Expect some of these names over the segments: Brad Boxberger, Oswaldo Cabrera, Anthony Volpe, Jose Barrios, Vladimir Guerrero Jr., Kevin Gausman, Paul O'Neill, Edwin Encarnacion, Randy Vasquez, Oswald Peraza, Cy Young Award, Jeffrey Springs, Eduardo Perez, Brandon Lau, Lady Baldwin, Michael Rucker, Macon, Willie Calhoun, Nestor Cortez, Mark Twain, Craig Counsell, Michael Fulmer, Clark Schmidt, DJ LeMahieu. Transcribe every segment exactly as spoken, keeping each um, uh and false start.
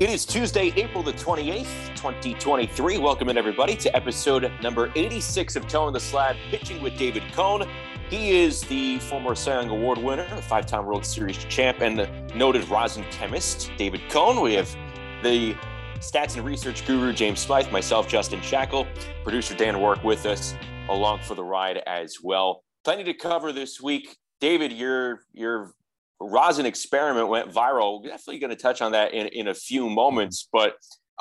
It is Tuesday, April the twenty-eighth, twenty twenty-three. Welcome in, everybody, to episode number eighty-six of Tone in the Slab, Pitching with David Cone. He is the former Cy Young Award winner, a five-time World Series champ, and the noted rosin chemist, David Cone. We have the stats and research guru, James Smythe, myself, Justin Shackle, producer Dan Work with us along for the ride as well. Plenty to cover this week. David, your your rosin experiment went viral. We're definitely going to touch on that in, in a few moments. But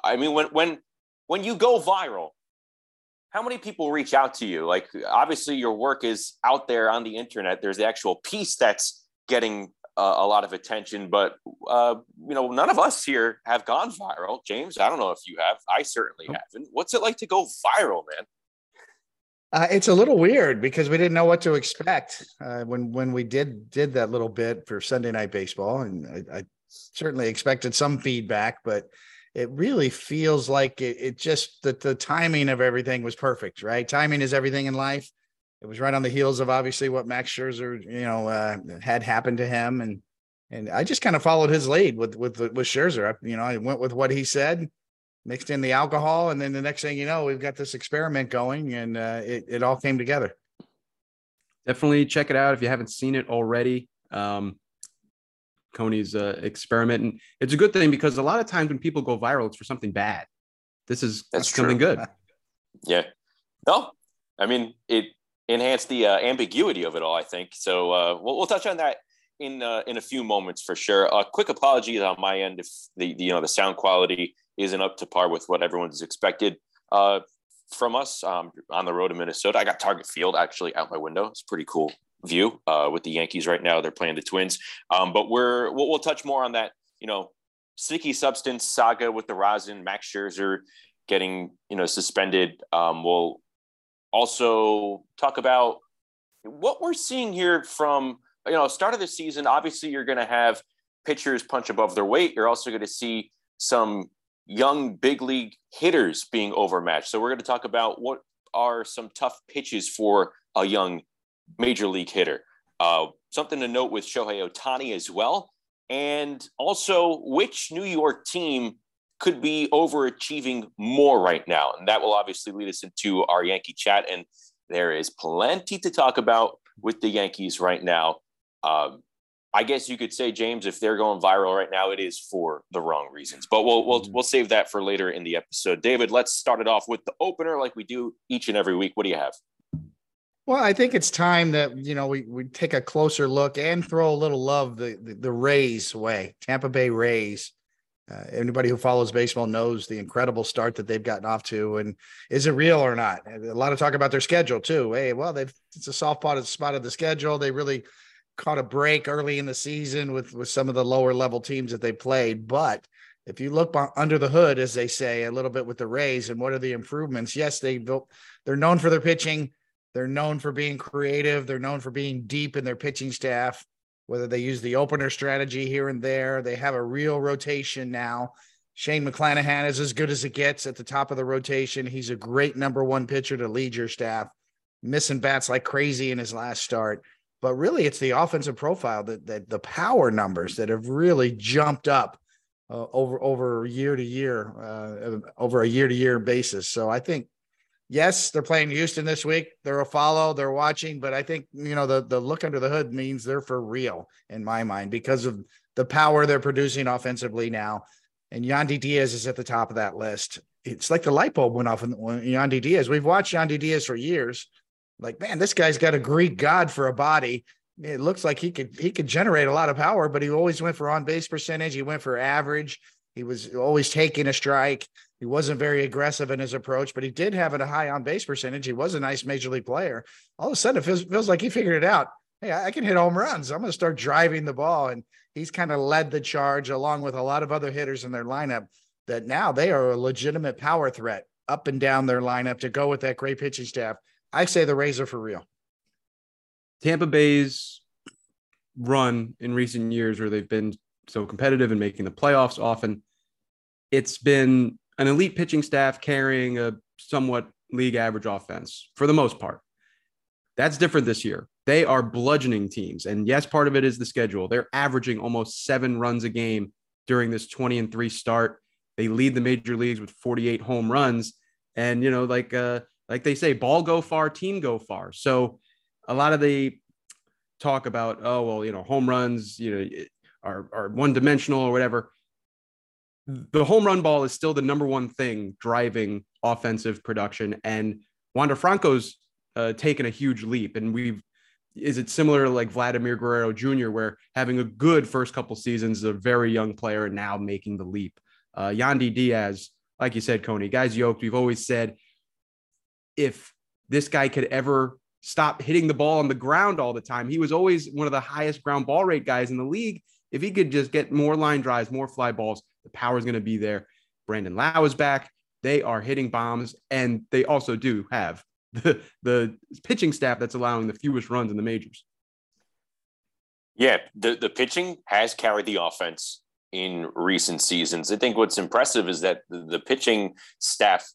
I mean, when when when you go viral, how many people reach out to you? Like, obviously, your work is out there on the internet. There's the actual piece that's getting uh, a lot of attention. But, uh, you know, none of us here have gone viral. James, I don't know if you have. I certainly haven't. What's it like to go viral, man? Uh, it's a little weird because we didn't know what to expect uh, when when we did did that little bit for Sunday Night Baseball. And I, I certainly expected some feedback, but it really feels like it, it just that the timing of everything was perfect, right? Timing is everything in life. It was right on the heels of obviously what Max Scherzer, you know, uh, had happened to him, and and I just kind of followed his lead with with with Scherzer. I, you know, I went with what he said, mixed in the alcohol, and then the next thing you know, we've got this experiment going, and uh, it it all came together. Definitely check it out if you haven't seen it already. Um... Coney's uh, experiment, and it's a good thing because a lot of times when people go viral, it's for something bad. This is that's something true. Good. Yeah. No, I mean, it enhanced the uh, ambiguity of it all, I think. So uh, we'll, we'll touch on that in uh, in a few moments for sure. A uh, quick apology on my end if the, the you know the sound quality isn't up to par with what everyone's expected uh, from us um, on the road to Minnesota. I got Target Field actually out my window. It's pretty cool view uh with the Yankees right now. They're playing the Twins, um but we're we'll, we'll touch more on that you know sticky substance saga with the rosin, Max Scherzer getting you know suspended. Um we'll also talk about what we're seeing here from you know start of the season. Obviously, you're going to have pitchers punch above their weight. You're also going to see some young big league hitters being overmatched, so we're going to talk about what are some tough pitches for a young major league hitter. Uh, something to note with Shohei Ohtani as well. And also, which New York team could be overachieving more right now? And that will obviously lead us into our Yankee chat. And there is plenty to talk about with the Yankees right now. Um, I guess you could say, James, if they're going viral right now, it is for the wrong reasons. But we'll we'll we'll save that for later in the episode. David, let's start it off with the opener like we do each and every week. What do you have? Well, I think it's time that, you know, we, we take a closer look and throw a little love the, the, the Rays way, Tampa Bay Rays. Uh, anybody who follows baseball knows the incredible start that they've gotten off to. And is it real or not? A lot of talk about their schedule, too. Hey, well, they've it's a soft spot of the schedule. They really caught a break early in the season with, with some of the lower level teams that they played. But if you look under the hood, as they say, a little bit with the Rays and what are the improvements? Yes, they built, they're known for their pitching. They're known for being creative. They're known for being deep in their pitching staff, whether they use the opener strategy here and there. They have a real rotation now. Shane McClanahan is as good as it gets at the top of the rotation. He's a great number one pitcher to lead your staff, missing bats like crazy in his last start. But really, it's the offensive profile, that, that the power numbers that have really jumped up uh, over over year to year, uh, over a year-to-year basis. So I think, yes, they're playing Houston this week. They're a follow. They're watching. But I think, you know, the, the look under the hood means they're for real in my mind because of the power they're producing offensively now. And Yandi Diaz is at the top of that list. It's like the light bulb went off in Yandi Diaz. We've watched Yandi Diaz for years. Like, man, this guy's got a Greek god for a body. It looks like he could he could generate a lot of power, but he always went for on-base percentage. He went for average. He was always taking a strike. He wasn't very aggressive in his approach, but he did have a high on-base percentage. He was a nice major league player. All of a sudden, it feels, feels like he figured it out. Hey, I can hit home runs. I'm going to start driving the ball. And he's kind of led the charge along with a lot of other hitters in their lineup that now they are a legitimate power threat up and down their lineup to go with that great pitching staff. I say the Rays are for real. Tampa Bay's run in recent years where they've been so competitive and making the playoffs often, it's been an elite pitching staff carrying a somewhat league average offense for the most part. That's different this year. They are bludgeoning teams. And yes, part of it is the schedule. They're averaging almost seven runs a game during this twenty and three start. They lead the major leagues with forty-eight home runs. And, you know, like, uh, like they say, ball go far, team go far. So a lot of the talk about, oh, well, you know, home runs, you know, are, are one dimensional or whatever. The home run ball is still the number one thing driving offensive production. And Wander Franco's uh, taken a huge leap. And we've, is it similar to like Vladimir Guerrero Junior, where having a good first couple seasons, a very young player, and now making the leap. Uh, Yandi Diaz, like you said, Coney, guys yoked. We've always said, if this guy could ever stop hitting the ball on the ground all the time, he was always one of the highest ground ball rate guys in the league. If he could just get more line drives, more fly balls, the power is going to be there. Brandon Lau is back. They are hitting bombs, and they also do have the, the pitching staff that's allowing the fewest runs in the majors. Yeah, the, the pitching has carried the offense in recent seasons. I think what's impressive is that the, the pitching staff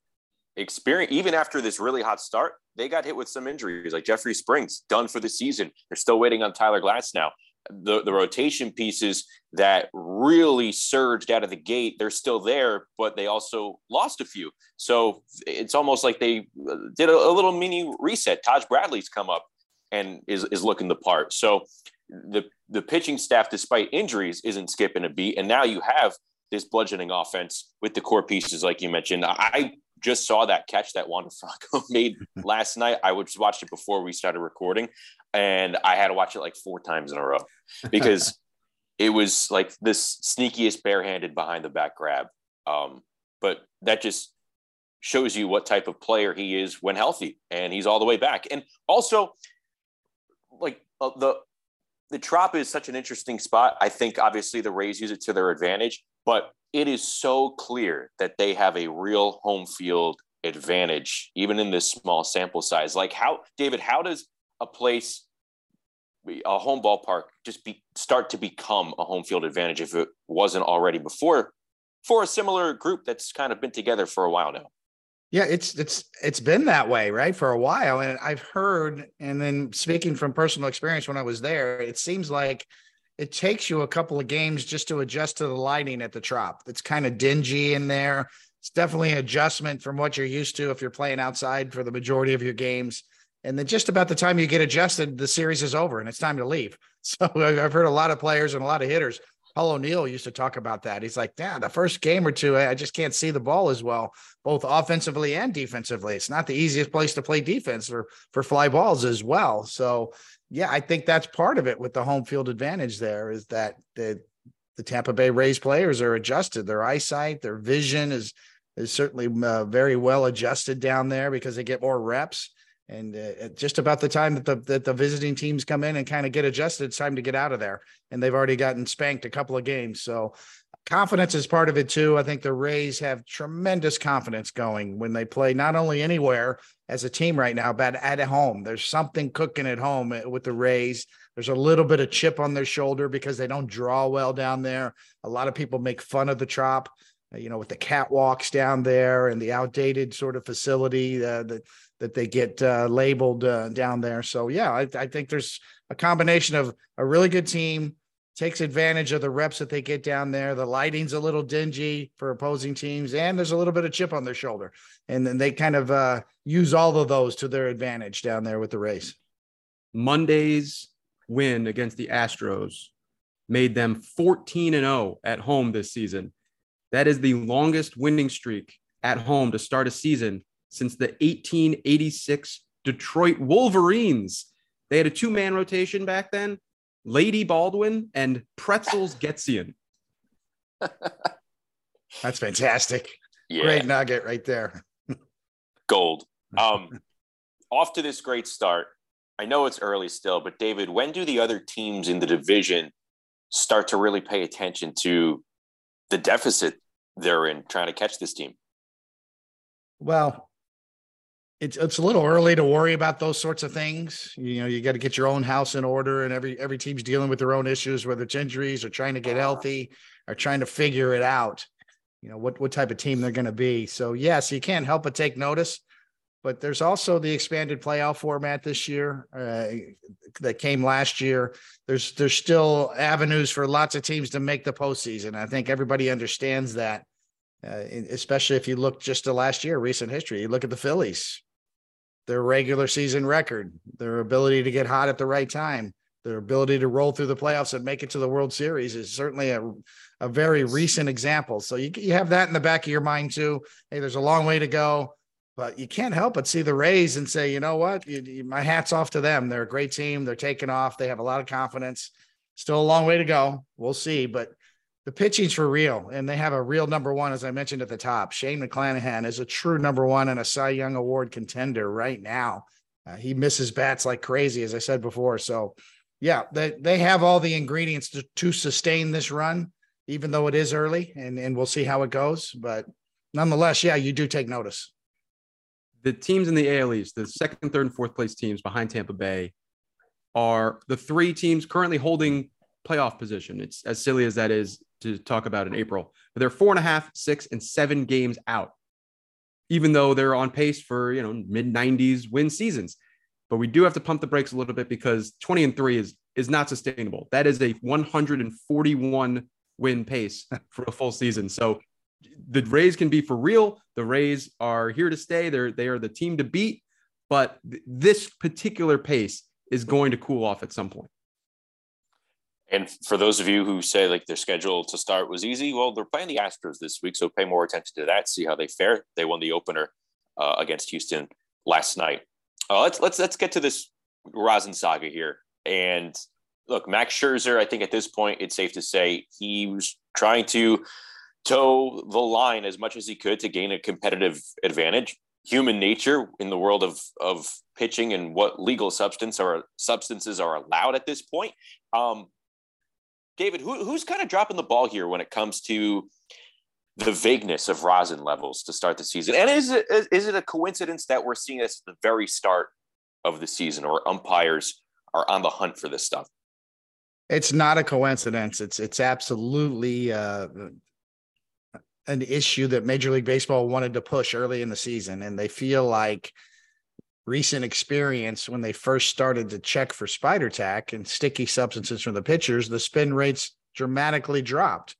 experience, even after this really hot start, they got hit with some injuries, like Jeffrey Springs, done for the season. They're still waiting on Tyler Glasnow. The, the rotation pieces that really surged out of the gate, they're still there, but they also lost a few. So it's almost like they did a, a little mini reset. Taj Bradley's come up and is, is looking the part. So the, the pitching staff, despite injuries, isn't skipping a beat. And now you have this bludgeoning offense with the core pieces, like you mentioned. I just saw that catch that Wander Franco made last night. I just watched it before we started recording, and I had to watch it like four times in a row because it was like this sneakiest barehanded behind the back grab. Um, but that just shows you what type of player he is when healthy, and he's all the way back. And also, like uh, the the Trop is such an interesting spot. I think obviously the Rays use it to their advantage, but it is so clear that they have a real home field advantage, even in this small sample size. Like how, David, how does a place, a home ballpark, just be, start to become a home field advantage if it wasn't already before, for a similar group that's kind of been together for a while now? Yeah, it's it's it's been that way, right, for a while. And I've heard, and then speaking from personal experience when I was there, it seems like it takes you a couple of games just to adjust to the lighting at the Trop. It's kind of dingy in there. It's definitely an adjustment from what you're used to if you're playing outside for the majority of your games. And then just about the time you get adjusted, the series is over and it's time to leave. So I've heard a lot of players and a lot of hitters. Paul O'Neill used to talk about that. He's like, yeah, the first game or two, I just can't see the ball as well, both offensively and defensively. It's not the easiest place to play defense for, for fly balls as well. So, yeah, I think that's part of it with the home field advantage there, is that the, the Tampa Bay Rays players are adjusted. Their eyesight, their vision is, is certainly uh, very well adjusted down there because they get more reps. And uh, just about the time that the, that the visiting teams come in and kind of get adjusted, it's time to get out of there. And they've already gotten spanked a couple of games. So confidence is part of it, too. I think the Rays have tremendous confidence going when they play, not only anywhere as a team right now, but at home. There's something cooking at home with the Rays. There's a little bit of chip on their shoulder because they don't draw well down there. A lot of people make fun of the Trop, you know, with the catwalks down there and the outdated sort of facility uh, that that they get uh, labeled uh, down there. So, yeah, I, I think there's a combination of a really good team takes advantage of the reps that they get down there. The lighting's a little dingy for opposing teams, and there's a little bit of chip on their shoulder. And then they kind of uh, use all of those to their advantage down there with the Rays. Monday's win against the Astros made them fourteen and oh at home this season. That is the longest winning streak at home to start a season since the eighteen eighty-six Detroit Wolverines. They had a two-man rotation back then, Lady Baldwin and Pretzels Getzian. That's fantastic. Yeah. Great nugget right there. Gold. Um, off to this great start. I know it's early still, but David, when do the other teams in the division start to really pay attention to the deficit they're in trying to catch this team? Well, it's it's a little early to worry about those sorts of things. You know, you got to get your own house in order, and every every team's dealing with their own issues, whether it's injuries or trying to get healthy or trying to figure it out, you know, what, what type of team they're going to be. So, yes, you can't help but take notice. But there's also the expanded playoff format this year uh, that came last year. There's there's still avenues for lots of teams to make the postseason. I think everybody understands that. Uh, especially if you look just to last year, recent history, you look at the Phillies, their regular season record, their ability to get hot at the right time, their ability to roll through the playoffs and make it to the World Series is certainly a, a very recent example. So you, you have that in the back of your mind too. Hey, there's a long way to go, but you can't help but see the Rays and say, you know what, you, you, my hat's off to them. They're a great team. They're taking off. They have a lot of confidence. Still a long way to go. We'll see, but the pitching's for real, and they have a real number one, as I mentioned at the top. Shane McClanahan is a true number one and a Cy Young Award contender right now. Uh, he misses bats like crazy, as I said before. So, yeah, they, they have all the ingredients to, to sustain this run, even though it is early, and, and we'll see how it goes. But nonetheless, yeah, you do take notice. The teams in the A L East, the second, third, and fourth place teams behind Tampa Bay, are the three teams currently holding playoff position. It's as silly as that is to talk about in April, but they're four and a half, six, and seven games out, even though they're on pace for, you know, mid nineties win seasons. But we do have to pump the brakes a little bit, because twenty and three is, is not sustainable. That is a one hundred forty-one win pace for a full season. So the Rays can be for real. The Rays are here to stay. They're, they are the team to beat, but th- this particular pace is going to cool off at some point. And for those of you who say like their schedule to start was easy, well, they're playing the Astros this week, so pay more attention to that. See how they fare. They won the opener uh, against Houston last night. Uh, let's let's let's get to this rosin saga here. And look, Max Scherzer, I think at this point it's safe to say he was trying to toe the line as much as he could to gain a competitive advantage. Human nature in the world of of pitching and what legal substance or substances are allowed at this point. Um, David, who, who's kind of dropping the ball here when it comes to the vagueness of rosin levels to start the season? And is it, is it a coincidence that we're seeing this at the very start of the season, or umpires are on the hunt for this stuff? It's not a coincidence. It's, it's absolutely uh, an issue that Major League Baseball wanted to push early in the season. And they feel like recent experience, when they first started to check for spider tack and sticky substances from the pitchers, the spin rates dramatically dropped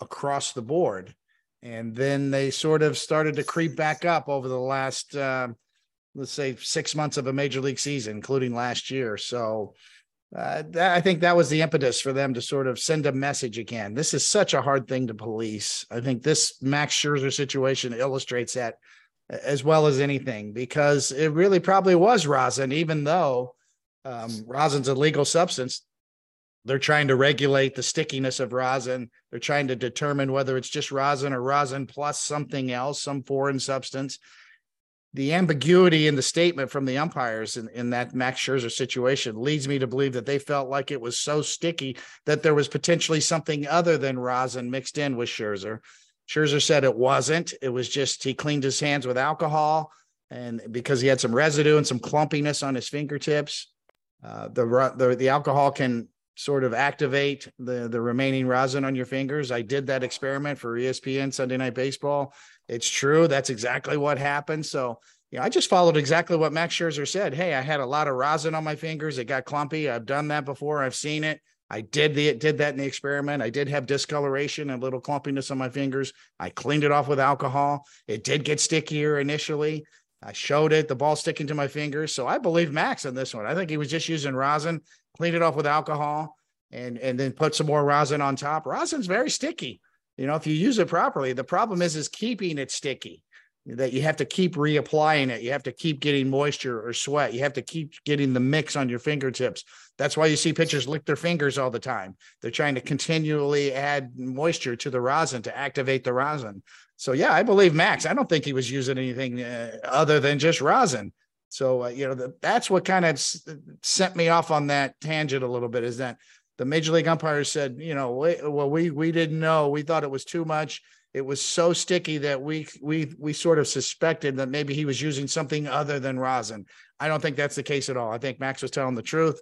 across the board. And then they sort of started to creep back up over the last, uh, let's say, six months of a major league season, including last year. So uh, that, I think that was the impetus for them to sort of send a message again. This is such a hard thing to police. I think this Max Scherzer situation illustrates that as well as anything, because it really probably was rosin, even though um, rosin's a legal substance. They're trying to regulate the stickiness of rosin. They're trying to determine whether it's just rosin or rosin plus something else, some foreign substance. The ambiguity in the statement from the umpires in, in that Max Scherzer situation leads me to believe that they felt like it was so sticky that there was potentially something other than rosin mixed in with Scherzer. Scherzer said it wasn't. It was just he cleaned his hands with alcohol, and because he had some residue and some clumpiness on his fingertips, uh, the, the the alcohol can sort of activate the, the remaining rosin on your fingers. I did that experiment for E S P N Sunday Night Baseball. It's true. That's exactly what happened. So, you know, I just followed exactly what Max Scherzer said. Hey, I had a lot of rosin on my fingers. It got clumpy. I've done that before. I've seen it. I did the, did that in the experiment. I did have discoloration and a little clumpiness on my fingers. I cleaned it off with alcohol. It did get stickier initially. I showed it, the ball sticking to my fingers. So I believe Max on this one. I think he was just using rosin, cleaned it off with alcohol, and, and then put some more rosin on top. Rosin's very sticky. You know, if you use it properly, the problem is, is keeping it sticky, that you have to keep reapplying it. You have to keep getting moisture or sweat. You have to keep getting the mix on your fingertips. That's why you see pitchers lick their fingers all the time. They're trying to continually add moisture to the rosin to activate the rosin. So, yeah, I believe Max. I don't think he was using anything uh, other than just rosin. So, uh, you know, the, that's what kind of s- sent me off on that tangent a little bit, is that the Major League umpires said, you know, we, well, we we didn't know. We thought it was too much. It was so sticky that we we we sort of suspected that maybe he was using something other than rosin. I don't think that's the case at all. I think Max was telling the truth.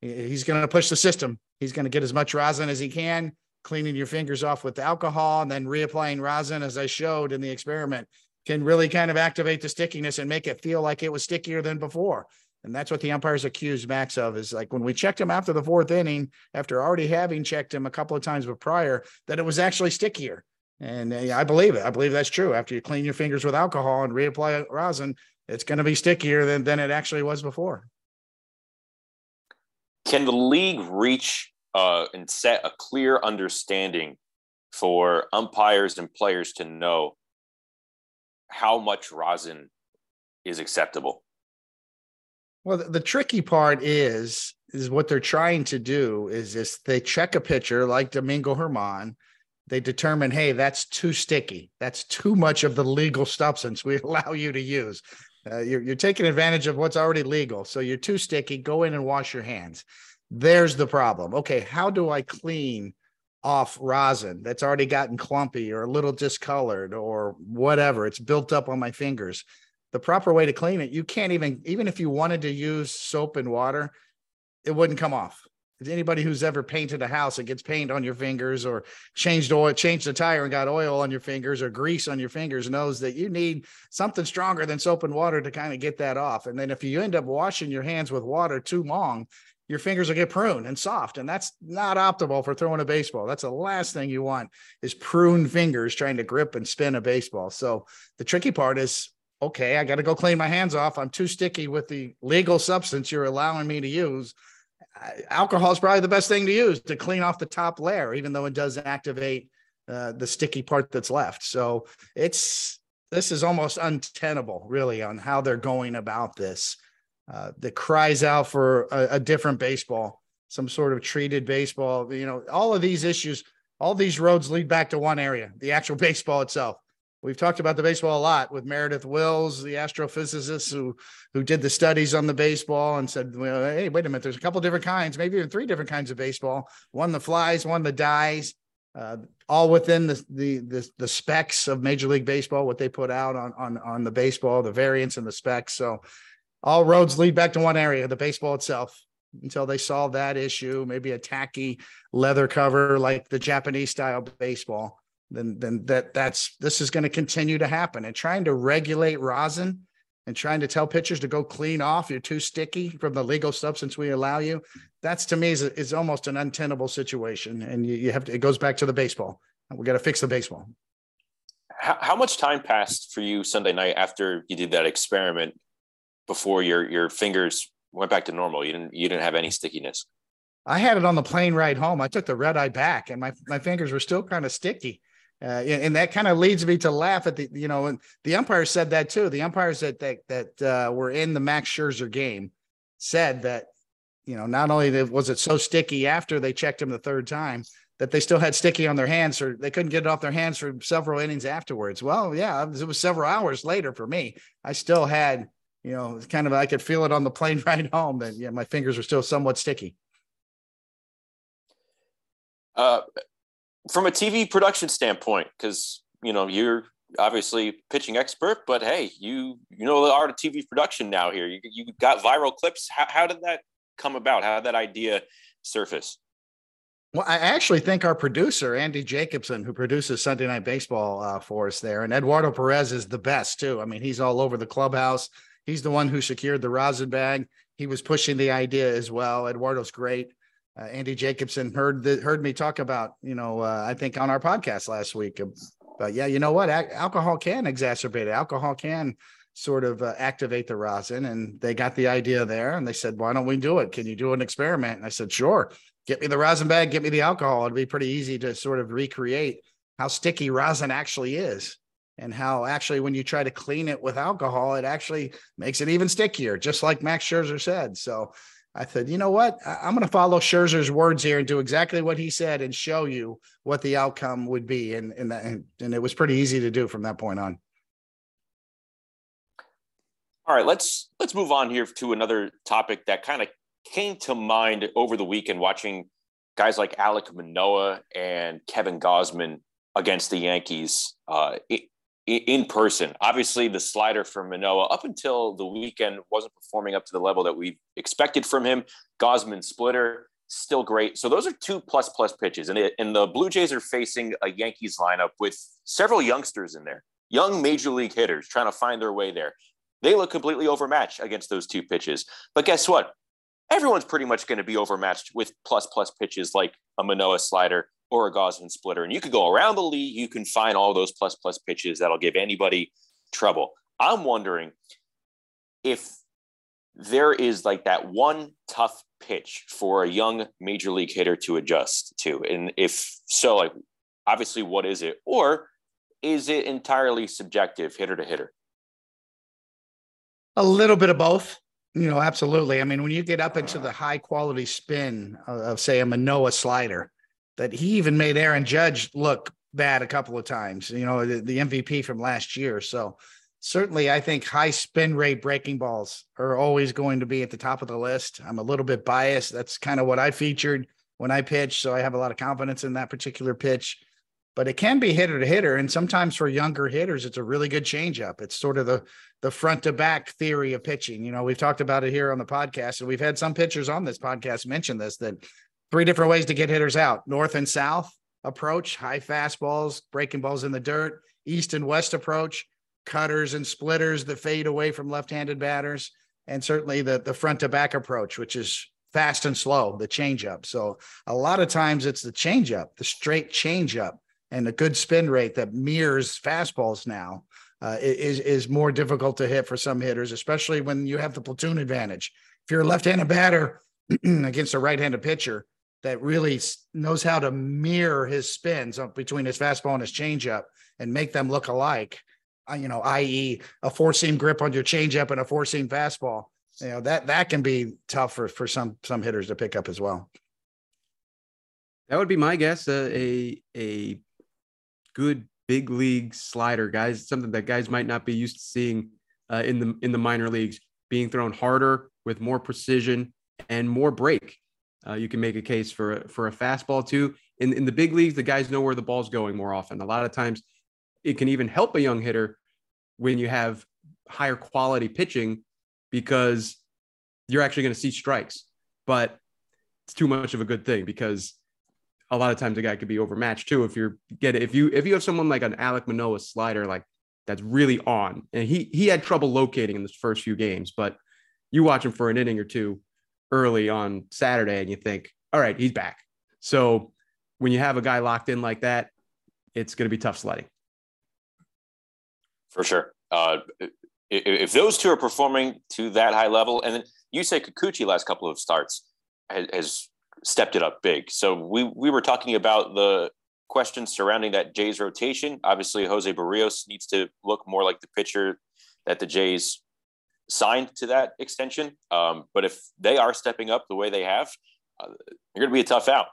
He's going to push the system. He's going to get as much rosin as he can, cleaning your fingers off with alcohol and then reapplying rosin, as I showed in the experiment, can really kind of activate the stickiness and make it feel like it was stickier than before. And that's what the umpires accused Max of, is like when we checked him after the fourth inning, after already having checked him a couple of times but prior, that it was actually stickier. And uh, I believe it. I believe that's true. After you clean your fingers with alcohol and reapply rosin, it's going to be stickier than, than it actually was before. Can the league reach uh, and set a clear understanding for umpires and players to know how much rosin is acceptable? Well, the, the tricky part is, is what they're trying to do is, is they check a pitcher like Domingo Germán. They determine, hey, that's too sticky. That's too much of the legal substance we allow you to use. Uh, you're, you're taking advantage of what's already legal. So you're too sticky. Go in and wash your hands. There's the problem. Okay, how do I clean off rosin that's already gotten clumpy or a little discolored or whatever? It's built up on my fingers. The proper way to clean it, you can't even, even if you wanted to use soap and water, it wouldn't come off. Anybody who's ever painted a house and gets paint on your fingers or changed oil, changed a tire and got oil on your fingers or grease on your fingers knows that you need something stronger than soap and water to kind of get that off. And then if you end up washing your hands with water too long, your fingers will get pruned and soft. And that's not optimal for throwing a baseball. That's the last thing you want is pruned fingers trying to grip and spin a baseball. So the tricky part is, okay, I got to go clean my hands off. I'm too sticky with the legal substance you're allowing me to use. Alcohol is probably the best thing to use to clean off the top layer, even though it does activate uh, the sticky part that's left. So it's, this is almost untenable really on how they're going about this. Uh, that cries out for a, a different baseball, some sort of treated baseball, you know, all of these issues, all these roads lead back to one area, the actual baseball itself. We've talked about the baseball a lot with Meredith Wills, the astrophysicist who who did the studies on the baseball and said, well, hey, wait a minute, there's a couple different kinds, maybe even three different kinds of baseball. One that flies, one that dies, uh, all within the, the the the specs of Major League Baseball, what they put out on on on the baseball, the variants and the specs. So all roads lead back to one area, the baseball itself, until they solve that issue, maybe a tacky leather cover like the Japanese style baseball. Then, then that that's this is going to continue to happen. And trying to regulate rosin and trying to tell pitchers to go clean off, you're too sticky from the legal substance we allow you. That's to me is, is almost an untenable situation. And you, you have to, it goes back to the baseball. We got to fix the baseball. How, how much time passed for you Sunday night after you did that experiment before your your fingers went back to normal? You didn't you didn't have any stickiness. I had it on the plane ride home. I took the red eye back, and my my fingers were still kind of sticky. Uh, and that kind of leads me to laugh at the, you know, and the umpires said that too. The umpires that that, that uh, were in the Max Scherzer game said that, you know, not only was it so sticky after they checked him the third time that they still had sticky on their hands, or they couldn't get it off their hands for several innings afterwards. Well, yeah, it was several hours later for me. I still had, you know, kind of, I could feel it on the plane ride home that yeah, my fingers were still somewhat sticky. Uh. From a T V production standpoint, because, you know, you're obviously pitching expert, but hey, you you know the art of T V production now here. You you got viral clips. How, how did that come about? How did that idea surface? Well, I actually think our producer, Andy Jacobson, who produces Sunday Night Baseball uh, for us there, and Eduardo Perez is the best, too. I mean, he's all over the clubhouse. He's the one who secured the rosin bag. He was pushing the idea as well. Eduardo's great. Uh, Andy Jacobson heard the, heard me talk about, you know, uh, I think on our podcast last week. But yeah, you know what? Al- alcohol can exacerbate it. Alcohol can sort of uh, activate the rosin. And they got the idea there. And they said, why don't we do it? Can you do an experiment? And I said, sure. Get me the rosin bag. Get me the alcohol. It'd be pretty easy to sort of recreate how sticky rosin actually is. And how actually when you try to clean it with alcohol, it actually makes it even stickier, just like Max Scherzer said. So I said, you know what, I'm going to follow Scherzer's words here and do exactly what he said and show you what the outcome would be. And and that, and, and it was pretty easy to do from that point on. All right, let's let's move on here to another topic that kind of came to mind over the weekend watching guys like Alek Manoah and Kevin Gausman against the Yankees uh, in person. Obviously, the slider for Manoah up until the weekend wasn't performing up to the level that we expected from him. Gausman splitter, still great. So those are two plus-plus pitches. And, it, and the Blue Jays are facing a Yankees lineup with several youngsters in there, young major league hitters trying to find their way there. They look completely overmatched against those two pitches. But guess what? Everyone's pretty much going to be overmatched with plus-plus pitches like a Manoah slider or a Gausman splitter. And you could go around the league. You can find all those plus plus pitches that'll give anybody trouble. I'm wondering if there is like that one tough pitch for a young major league hitter to adjust to. And if so, like obviously what is it? Or is it entirely subjective hitter to hitter? A little bit of both. You know, absolutely. I mean, when you get up into the high quality spin of, of say a Manoah slider, that he even made Aaron Judge look bad a couple of times, you know, the, the M V P from last year. So certainly I think high spin rate breaking balls are always going to be at the top of the list. I'm a little bit biased. That's kind of what I featured when I pitch. So I have a lot of confidence in that particular pitch, but it can be hitter to hitter. And sometimes for younger hitters, it's a really good changeup. It's sort of the, the front to back theory of pitching. You know, we've talked about it here on the podcast, and we've had some pitchers on this podcast mention this, that three different ways to get hitters out: north and south approach, high fastballs, breaking balls in the dirt; east and west approach, cutters and splitters that fade away from left-handed batters; and certainly the, the front to back approach, which is fast and slow, the changeup. So a lot of times it's the changeup, the straight changeup, and the good spin rate that mirrors fastballs now uh, is, is more difficult to hit for some hitters, especially when you have the platoon advantage. If you're a left-handed batter against a right-handed pitcher that really knows how to mirror his spins up between his fastball and his changeup and make them look alike, you know, that is a four-seam grip on your changeup and a four-seam fastball, you know, that, that can be tough for, for some, some hitters to pick up as well. That would be my guess. Uh, a, a good big league slider, guys, something that guys might not be used to seeing uh, in the, in the minor leagues, being thrown harder with more precision and more break. Uh, you can make a case for a, for a fastball too. In in the big leagues, the guys know where the ball's going more often. A lot of times it can even help a young hitter when you have higher quality pitching, because you're actually going to see strikes. But it's too much of a good thing, because a lot of times a guy could be overmatched too. If you're get if you if you have someone like an Alek Manoah slider, like that's really on, and he he had trouble locating in the first few games, but you watch him for an inning or two early on Saturday and you think, all right, he's back. So when you have a guy locked in like that, it's going to be tough sledding. For sure. Uh, if those two are performing to that high level, and then you say Kikuchi last couple of starts has stepped it up big. So we, we were talking about the questions surrounding that Jays rotation. Obviously, Jose Barrios needs to look more like the pitcher that the Jays signed to that extension. Um, but if they are stepping up the way they have, uh, you're going to be a tough out,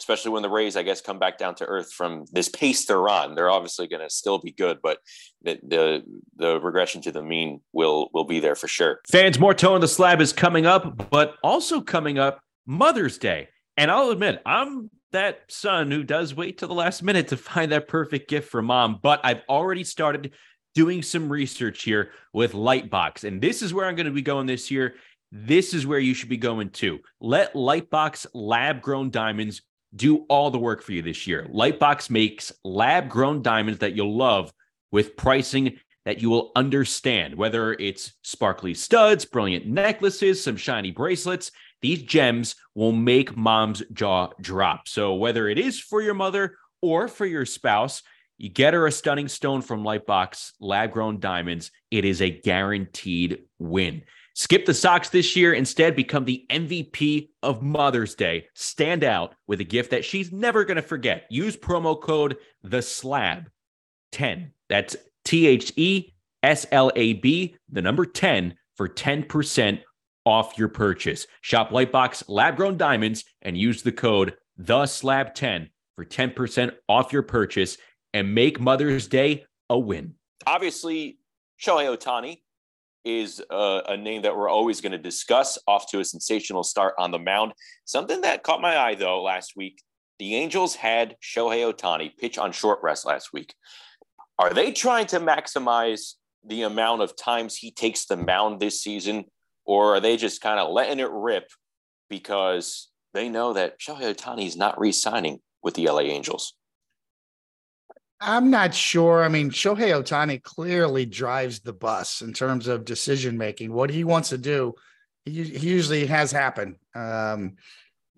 especially when the Rays, I guess, come back down to earth from this pace they're on. They're obviously going to still be good, but the, the the regression to the mean will will be there for sure. Fans, more Tone in the Slab is coming up, but also coming up Mother's Day. And I'll admit, I'm that son who does wait till the last minute to find that perfect gift for mom, but I've already started doing some research here with Lightbox. And this is where I'm going to be going this year. This is where you should be going to. Let Lightbox lab-grown diamonds do all the work for you this year. Lightbox makes lab-grown diamonds that you'll love with pricing that you will understand, whether it's sparkly studs, brilliant necklaces, some shiny bracelets. These gems will make mom's jaw drop. So whether it is for your mother or for your spouse, you get her a stunning stone from Lightbox lab-grown diamonds. It is a guaranteed win. Skip the socks this year. Instead, become the M V P of Mother's Day. Stand out with a gift that she's never going to forget. Use promo code the slab ten. That's T H E S L A B, the number ten, for ten percent off your purchase. Shop Lightbox lab-grown diamonds and use the code the slab ten for ten percent off your purchase and make Mother's Day a win. Obviously, Shohei Ohtani is a, a name that we're always going to discuss, off to a sensational start on the mound. Something that caught my eye, though, last week, the Angels had Shohei Ohtani pitch on short rest last week. Are they trying to maximize the amount of times he takes the mound this season, or are they just kind of letting it rip because they know that Shohei Ohtani is not re-signing with the L A Angels? I'm not sure. I mean, Shohei Ohtani clearly drives the bus in terms of decision-making. What he wants to do, he, he usually has happened. Um,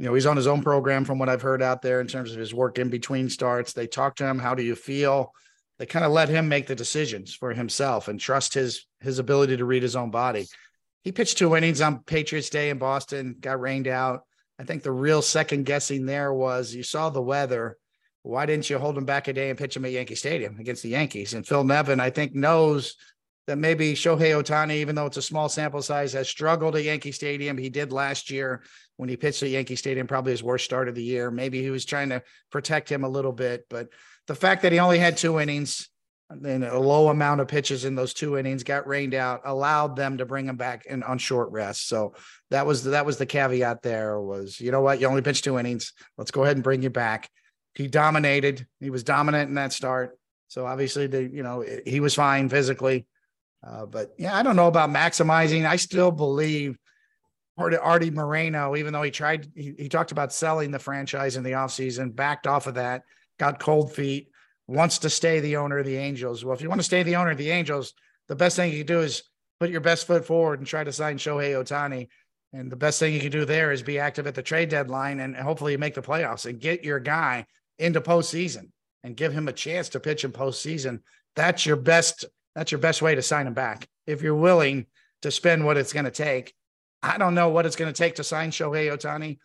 you know, he's on his own program from what I've heard out there in terms of his work in between starts. They talk to him. How do you feel? They kind of let him make the decisions for himself and trust his, his ability to read his own body. He pitched two innings on Patriots Day in Boston, got rained out. I think the real second guessing there was you saw the weather. Why didn't you hold him back a day and pitch him at Yankee Stadium against the Yankees? And Phil Nevin, I think, knows that maybe Shohei Ohtani, even though it's a small sample size, has struggled at Yankee Stadium. He did last year when he pitched at Yankee Stadium, probably his worst start of the year. Maybe he was trying to protect him a little bit. But the fact that he only had two innings and a low amount of pitches in those two innings, got rained out, allowed them to bring him back in on short rest. So that was the, that was the caveat there was, you know what, you only pitched two innings. Let's go ahead and bring you back. He dominated. He was dominant in that start. So obviously, the, you know, it, he was fine physically. Uh, but, yeah, I don't know about maximizing. I still believe Artie Moreno, even though he tried, he, he talked about selling the franchise in the offseason, backed off of that, got cold feet, wants to stay the owner of the Angels. Well, if you want to stay the owner of the Angels, the best thing you can do is put your best foot forward and try to sign Shohei Ohtani. And the best thing you can do there is be active at the trade deadline and hopefully make the playoffs and get your guy into postseason and give him a chance to pitch in postseason. That's your best. That's your best way to sign him back. If you're willing to spend what it's going to take. I don't know what it's going to take to sign Shohei Ohtani.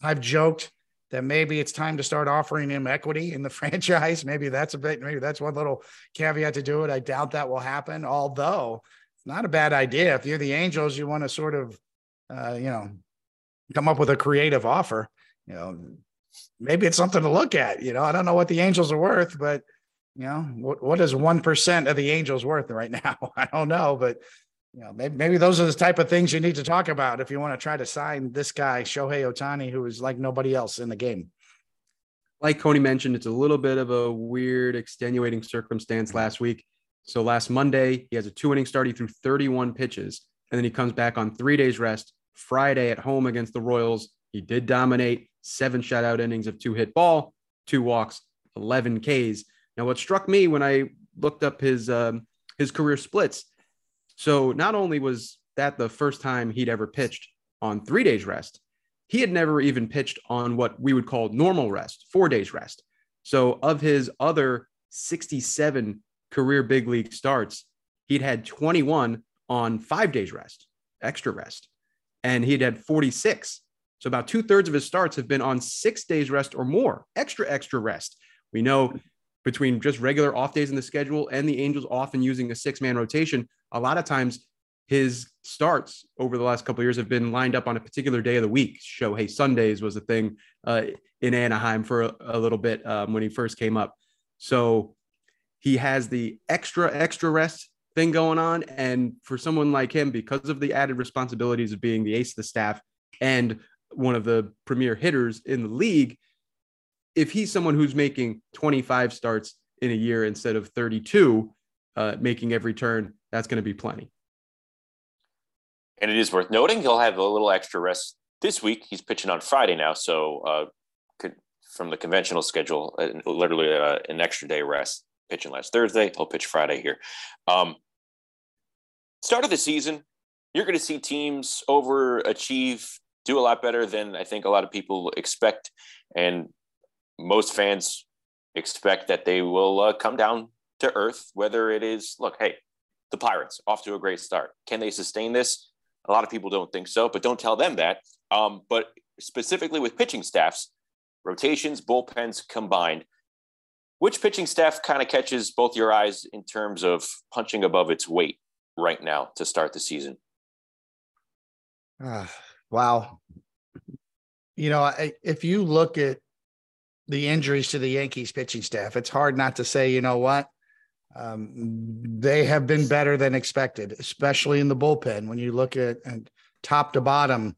I've joked that maybe it's time to start offering him equity in the franchise. Maybe that's a bit, maybe that's one little caveat to do it. I doubt that will happen. Although it's not a bad idea. If you're the Angels, you want to sort of, uh, you know, come up with a creative offer, you know, maybe it's something to look at, you know, I don't know what the Angels are worth, but you know, what, what is one percent of the Angels worth right now? I don't know, but you know, maybe, maybe those are the type of things you need to talk about if you want to try to sign this guy, Shohei Ohtani, who is like nobody else in the game. Like Coney mentioned, it's a little bit of a weird extenuating circumstance last week. So last Monday, he has a two inning start. He threw thirty-one pitches, and then he comes back on three days rest. Friday at home against the Royals, he did dominate. Seven shutout innings of two hit ball, two walks, eleven Ks. Now, what struck me when I looked up his um, his career splits, so not only was that the first time he'd ever pitched on three days rest, he had never even pitched on what we would call normal rest, four days rest. So of his other sixty-seven career big league starts, he'd had twenty-one on five days rest, extra rest, and he'd had forty-six. So about two thirds of his starts have been on six days rest or more, extra, extra rest. We know between just regular off days in the schedule and the Angels often using a six man rotation, a lot of times his starts over the last couple of years have been lined up on a particular day of the week. Shohei Sundays was a thing uh, in Anaheim for a, a little bit um, when he first came up. So he has the extra, extra rest thing going on. And for someone like him, because of the added responsibilities of being the ace of the staff and one of the premier hitters in the league, if he's someone who's making twenty-five starts in a year instead of thirty-two, uh, making every turn, that's going to be plenty. And it is worth noting, he'll have a little extra rest this week. He's pitching on Friday now. So uh, could, from the conventional schedule, uh, literally uh, an extra day rest, pitching last Thursday, he'll pitch Friday here. Um, start of the season, you're going to see teams overachieve, do a lot better than I think a lot of people expect. And most fans expect that they will uh, come down to earth, whether it is, look, hey, the Pirates off to a great start. Can they sustain this? A lot of people don't think so, but don't tell them that. Um, but specifically with pitching staffs, rotations, bullpens combined, which pitching staff kind of catches both your eyes in terms of punching above its weight right now to start the season? Uh, wow. You know, I, if you look at the injuries to the Yankees pitching staff, it's hard not to say, you know what? Um, they have been better than expected, especially in the bullpen. When you look at and top to bottom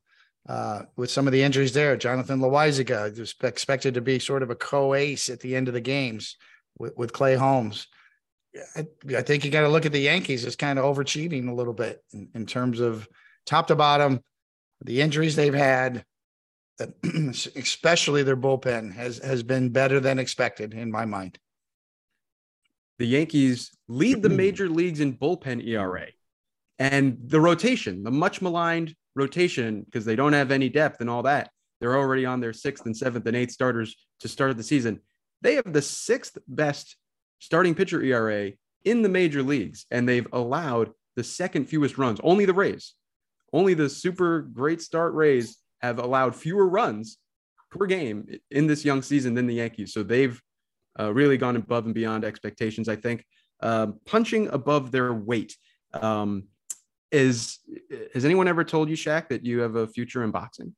uh, with some of the injuries there, Jonathan Loaisiga was expected to be sort of a co-ace at the end of the games with, with Clay Holmes. I, I think you got to look at the Yankees as kind of overachieving a little bit in, in terms of top to bottom, the injuries they've had, especially their bullpen has, has been better than expected in my mind. The Yankees lead the major leagues in bullpen E R A, and the rotation, the much maligned rotation, because they don't have any depth and all that. They're already on their sixth and seventh and eighth starters to start the season. They have the sixth best starting pitcher E R A in the major leagues, and they've allowed the second fewest runs. Only the Rays, only the super great start Rays have allowed fewer runs per game in this young season than the Yankees. So they've uh, really gone above and beyond expectations, I think. Um, punching above their weight. Um, is has anyone ever told you, Shaq, that you have a future in boxing?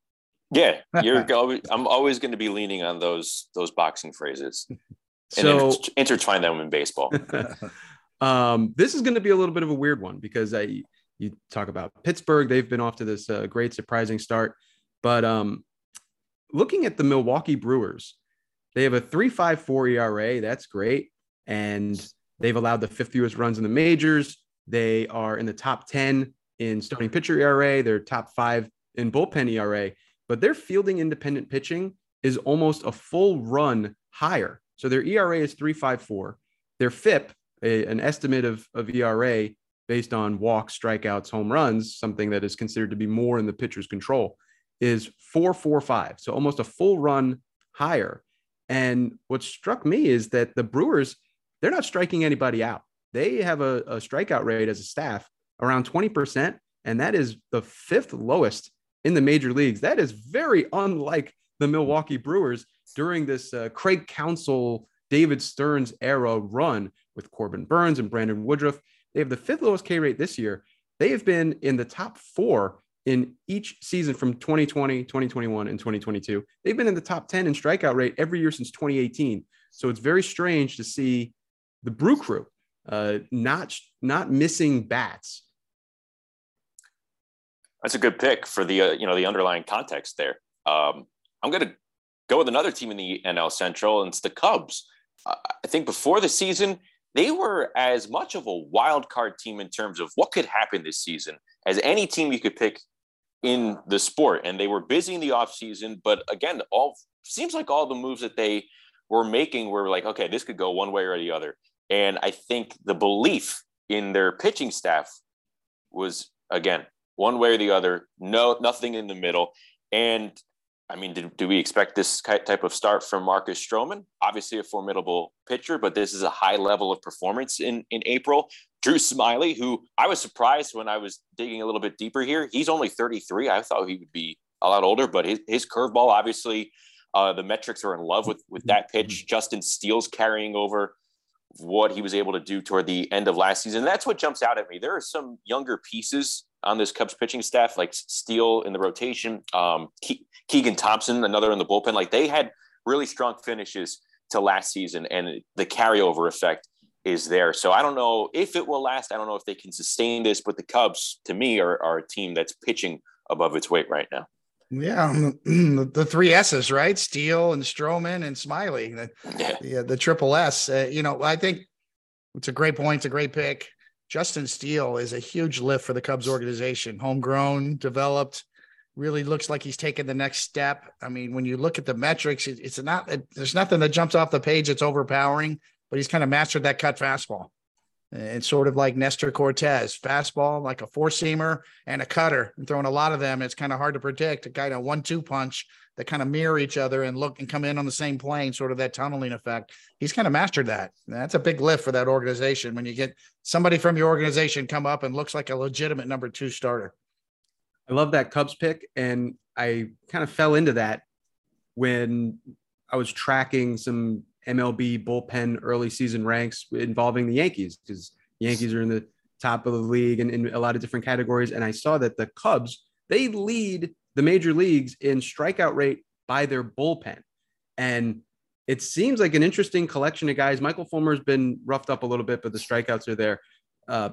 Yeah, you're always, I'm always going to be leaning on those those boxing phrases and so, inter- intertwine them in baseball. um, this is going to be a little bit of a weird one because I you talk about Pittsburgh. They've been off to this uh, great, surprising start. But um, looking at the Milwaukee Brewers, they have a three point five four E R A. That's great. And they've allowed the fifth fewest runs in the majors. They are in the top ten in starting pitcher E R A. They're top five in bullpen E R A. But their fielding independent pitching is almost a full run higher. So their E R A is three point five four. Their F I P, a, an estimate of, of E R A based on walks, strikeouts, home runs, something that is considered to be more in the pitcher's control, is four point four five. So almost a full run higher. And what struck me is that the Brewers, they're not striking anybody out. They have a, a strikeout rate as a staff around twenty percent, and that is the fifth lowest in the major leagues. That is very unlike the Milwaukee Brewers during this uh, Craig Counsell, David Stearns era run with Corbin Burns and Brandon Woodruff. They have the fifth lowest K rate this year. They have been in the top four in each season from twenty twenty, twenty twenty-one, and twenty twenty-two. They've been in the top ten in strikeout rate every year since twenty eighteen. So it's very strange to see the Brew Crew uh, not, not missing bats. That's a good pick for the, uh, you know, the underlying context there. Um, I'm going to go with another team in the N L Central, and it's the Cubs. Uh, I think before the season, they were as much of a wild card team in terms of what could happen this season as any team you could pick in the sport. And they were busy in the offseason, but again, all seems like all the moves that they were making were like, okay, this could go one way or the other. And I think the belief in their pitching staff was, again, one way or the other, no, nothing in the middle. And I mean, did, do we expect this type of start from Marcus Stroman? Obviously a formidable pitcher, but this is a high level of performance in, in April. Drew Smyly, who I was surprised when I was digging a little bit deeper here, he's only thirty-three. I thought he would be a lot older, but his, his curveball, obviously uh, the metrics are in love with, with that pitch. Justin Steele's carrying over what he was able to do toward the end of last season. That's what jumps out at me. There are some younger pieces on this Cubs pitching staff, like Steele in the rotation, um, Ke- Keegan Thompson, another in the bullpen. Like, they had really strong finishes to last season, and the carryover effect is there. So I don't know if it will last. I don't know if they can sustain this, but the Cubs, to me, are, are a team that's pitching above its weight right now. Yeah, the three S's, right? Steele and Stroman and Smyly, the, yeah, the triple S. Uh, you know, I think it's a great point. It's a great pick. Justin Steele is a huge lift for the Cubs organization. Homegrown, developed, really looks like he's taking the next step. I mean, when you look at the metrics, it, it's not it, there's nothing that jumps off the page that's overpowering, but he's kind of mastered that cut fastball. And sort of like Nestor Cortez, fastball, like a four-seamer and a cutter. And throwing a lot of them, it's kind of hard to predict. A kind of one-two punch that kind of mirror each other and look and come in on the same plane, sort of that tunneling effect. He's kind of mastered that. That's a big lift for that organization when you get somebody from your organization come up and looks like a legitimate number two starter. I love that Cubs pick, and I kind of fell into that when I was tracking some – M L B bullpen early season ranks involving the Yankees, because Yankees are in the top of the league and in a lot of different categories. And I saw that the Cubs, they lead the major leagues in strikeout rate by their bullpen. And it seems like an interesting collection of guys. Michael Fulmer has been roughed up a little bit, but the strikeouts are there. Uh,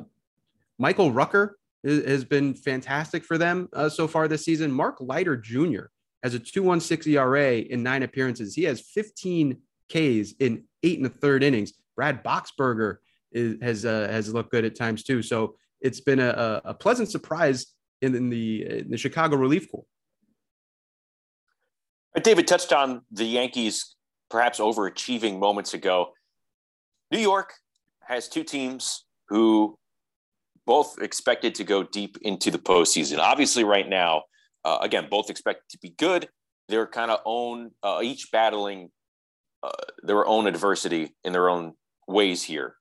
Michael Rucker is, has been fantastic for them uh, so far this season. Mark Leiter Junior has a two point one six E R A in nine appearances. He has fifteen K's in eight and a third innings. Brad Boxberger is, has uh, has looked good at times too. So it's been a, a pleasant surprise in, in the in the Chicago relief corps. David touched on the Yankees perhaps overachieving moments ago. New York has two teams who both expected to go deep into the postseason. Obviously, right now, uh, again, both expect to be good. they're kind of own, uh, each battling uh, their own adversity in their own ways here.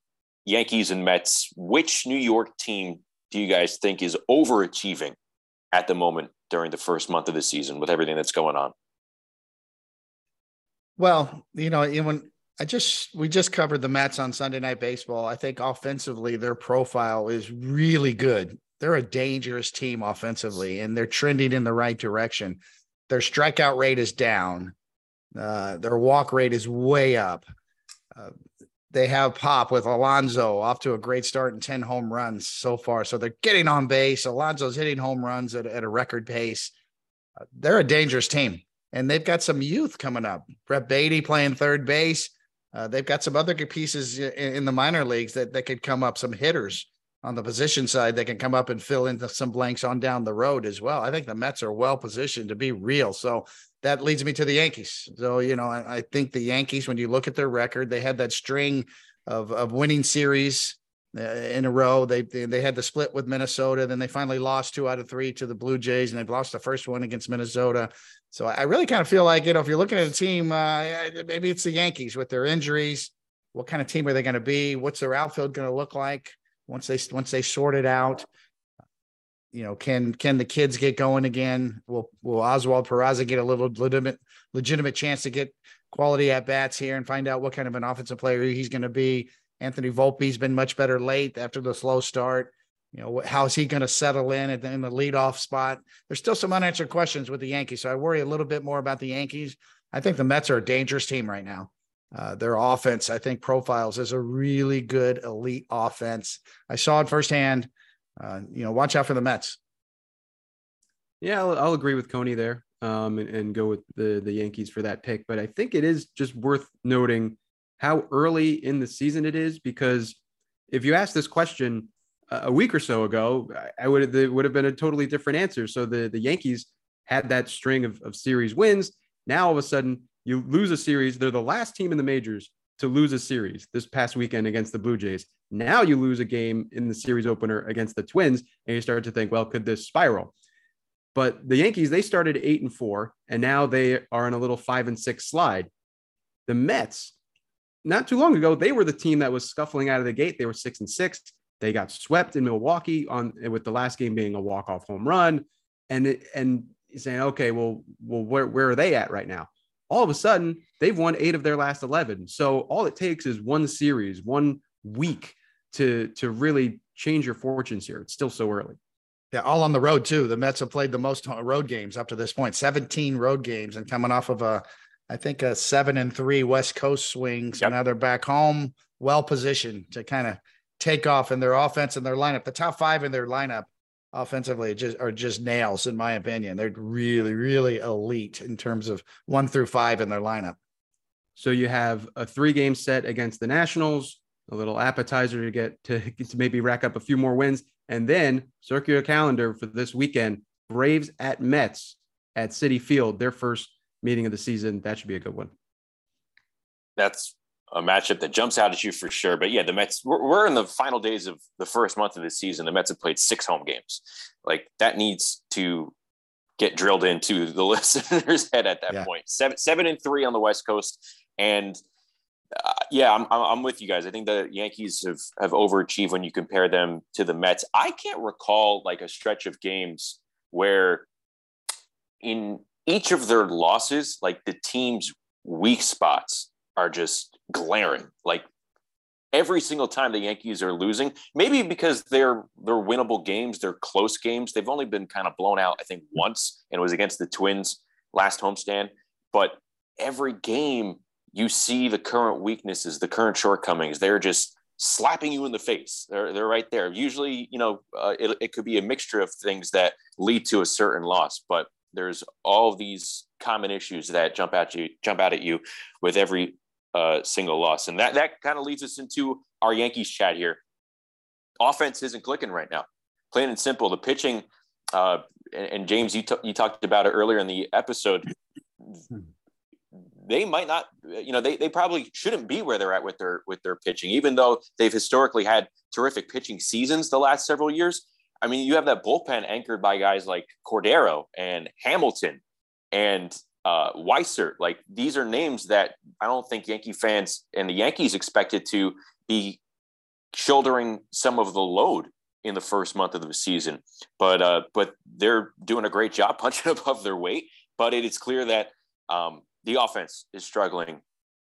Yankees and Mets, which New York team do you guys think is overachieving at the moment during the first month of the season with everything that's going on? Well, you know, when I just, we just covered the Mets on Sunday Night Baseball. I think offensively, their profile is really good. They're a dangerous team offensively, and they're trending in the right direction. Their strikeout rate is down. Uh, their walk rate is way up. Uh, They have pop with Alonso off to a great start and ten home runs so far. So they're getting on base. Alonso's hitting home runs at, at a record pace. Uh, they're a dangerous team, and they've got some youth coming up. Brett Beatty playing third base. Uh, they've got some other pieces in, in the minor leagues that, that could come up, some hitters on the position side that can come up and fill in some blanks on down the road as well. I think the Mets are well positioned to be real. So that leads me to the Yankees. So, you know, I, I think the Yankees, when you look at their record, they had that string of, of winning series uh, in a row. They, they they had the split with Minnesota. Then they finally lost two out of three to the Blue Jays, and they've lost the first one against Minnesota. So I really kind of feel like, you know, if you're looking at a team, uh, maybe it's the Yankees with their injuries. What kind of team are they going to be? What's their outfield going to look like once they once they sort it out? You know, can can the kids get going again? Will will Oswald Peraza get a little legitimate legitimate chance to get quality at bats here and find out what kind of an offensive player he's going to be? Anthony Volpe's been much better late after the slow start. You know, how is he going to settle in at the, in the leadoff spot? There's still some unanswered questions with the Yankees, so I worry a little bit more about the Yankees. I think the Mets are a dangerous team right now. Uh, their offense, I think, profiles as a really good elite offense. I saw it firsthand. Uh, you know, watch out for the Mets. Yeah, I'll, I'll agree with Coney there um, and, and go with the, the Yankees for that pick. But I think it is just worth noting how early in the season it is, because if you asked this question uh, a week or so ago, I would it would have been a totally different answer. So the, the Yankees had that string of, of series wins. Now, all of a sudden, you lose a series. They're the last team in the majors to lose a series this past weekend against the Blue Jays. Now you lose a game in the series opener against the Twins, and you start to think, well, could this spiral? But the Yankees, they started eight and four, and now they are in a little five and six slide. The Mets, not too long ago, they were the team that was scuffling out of the gate. They were six and six. They got swept in Milwaukee on with the last game being a walk-off home run, and it, and saying, okay, well, well, where where are they at right now? All of a sudden, they've won eight of their last eleven. So all it takes is one series, one week to, to really change your fortunes here. It's still so early. Yeah, all on the road, too. The Mets have played the most road games up to this point, seventeen road games, and coming off of, a, I think, a seven and three West Coast swing. So yep. Now they're back home, well-positioned to kind of take off in their offense and their lineup. The top five in their lineup offensively just are just nails, in my opinion. They're really, really elite in terms of one through five in their lineup. So you have a three game set against the Nationals, a little appetizer to get to, to maybe rack up a few more wins. And then circular calendar for this weekend, Braves at Mets at Citi Field, their first meeting of the season. That should be a good one. That's a matchup that jumps out at you for sure. But yeah, the Mets, we're, we're in the final days of the first month of the season. The Mets have played six home games. Like, that needs to get drilled into the listener's head at that yeah. point. Seven, seven and three on the West Coast. And uh, yeah, I'm, I'm with you guys. I think the Yankees have, have overachieved when you compare them to the Mets. I can't recall like a stretch of games where in each of their losses, like the team's weak spots are just glaring. Like every single time the Yankees are losing, maybe because they're they're winnable games, they're close games. They've only been kind of blown out, I think, once, and it was against the Twins last homestand. But every game you see the current weaknesses, the current shortcomings. They're just slapping you in the face. They're they're right there. Usually, you know, uh, it it could be a mixture of things that lead to a certain loss, but there's all these common issues that jump at you, jump out at you with every Uh, single loss. And that that kind of leads us into our Yankees chat here. Offense isn't clicking right now. Plain and simple. The pitching, uh, and, and James, you, t- you talked about it earlier in the episode. They might not, you know, they, they probably shouldn't be where they're at with their with their pitching, even though they've historically had terrific pitching seasons the last several years. I mean, you have that bullpen anchored by guys like Cordero and Hamilton, and uh, Weissert. Like, these are names that I don't think Yankee fans and the Yankees expected to be shouldering some of the load in the first month of the season. But uh, but they're doing a great job punching above their weight. But it is clear that um, the offense is struggling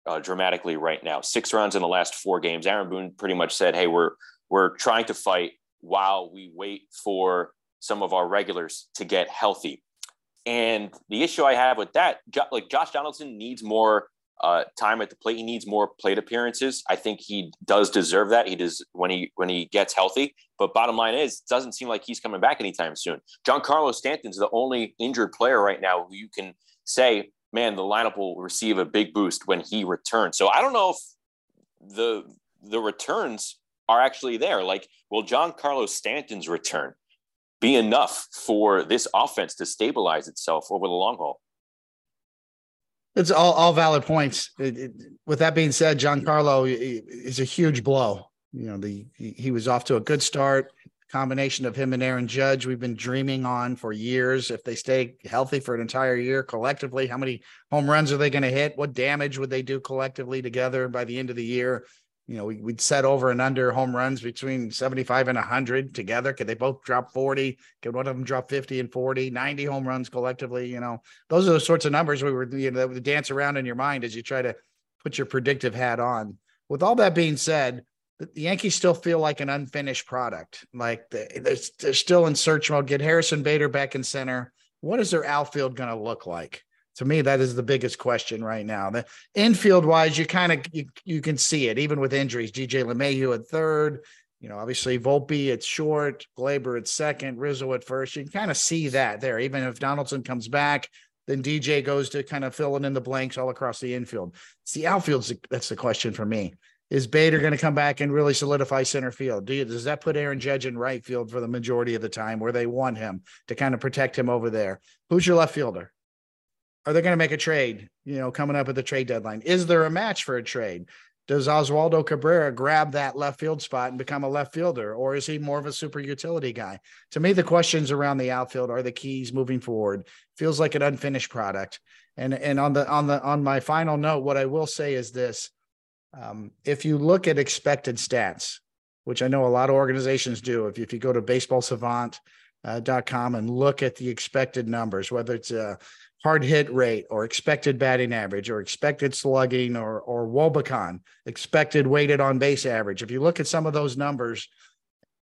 uh, dramatically right now. Six runs in the last four games. Aaron Boone pretty much said, hey, we're we're trying to fight while we wait for some of our regulars to get healthy. And the issue I have with that, like, Josh Donaldson needs more uh, time at the plate. He needs more plate appearances. I think he does deserve that. He does when he when he gets healthy. But bottom line is, it doesn't seem like he's coming back anytime soon. Giancarlo Stanton's the only injured player right now who you can say, man, the lineup will receive a big boost when he returns. So I don't know if the the returns are actually there. Like, will Giancarlo Stanton's return be enough for this offense to stabilize itself over the long haul? It's all, all valid points. It, it, with that being said, Giancarlo is a huge blow. You know, the he was off to a good start. Combination of him and Aaron Judge, we've been dreaming on for years. If they stay healthy for an entire year collectively, how many home runs are they going to hit? What damage would they do collectively together by the end of the year? You know, we, we'd set over and under home runs between seventy-five and one hundred together. Could they both drop forty? Could one of them drop fifty and forty, ninety home runs collectively? You know, those are the sorts of numbers we were, you know, that would dance around in your mind as you try to put your predictive hat on. With all that being said, the Yankees still feel like an unfinished product. Like, they, they're, they're still in search mode. Get Harrison Bader back in center. What is their outfield going to look like? To me, that is the biggest question right now. The infield wise, you kind of, you, you can see it even with injuries. D J LeMahieu at third, you know, obviously Volpe at short, Gleyber at second, Rizzo at first. You can kind of see that there. Even if Donaldson comes back, then D J goes to kind of filling in the blanks all across the infield. It's the outfield that's the question for me. Is Bader going to come back and really solidify center field? Do you, does that put Aaron Judge in right field for the majority of the time where they want him to kind of protect him over there? Who's your left fielder? Are they going to make a trade, you know, coming up at the trade deadline? Is there a match for a trade? Does Oswaldo Cabrera grab that left field spot and become a left fielder, or is he more of a super utility guy? To me, the questions around the outfield are the keys moving forward. Feels like an unfinished product. And and on the on the on my final note, what I will say is this: um, if you look at expected stats, which I know a lot of organizations do, if you, if you go to baseball savant dot com and look at the expected numbers, whether it's a uh, hard hit rate or expected batting average or expected slugging or or Wobacon, expected weighted on base average. If you look at some of those numbers,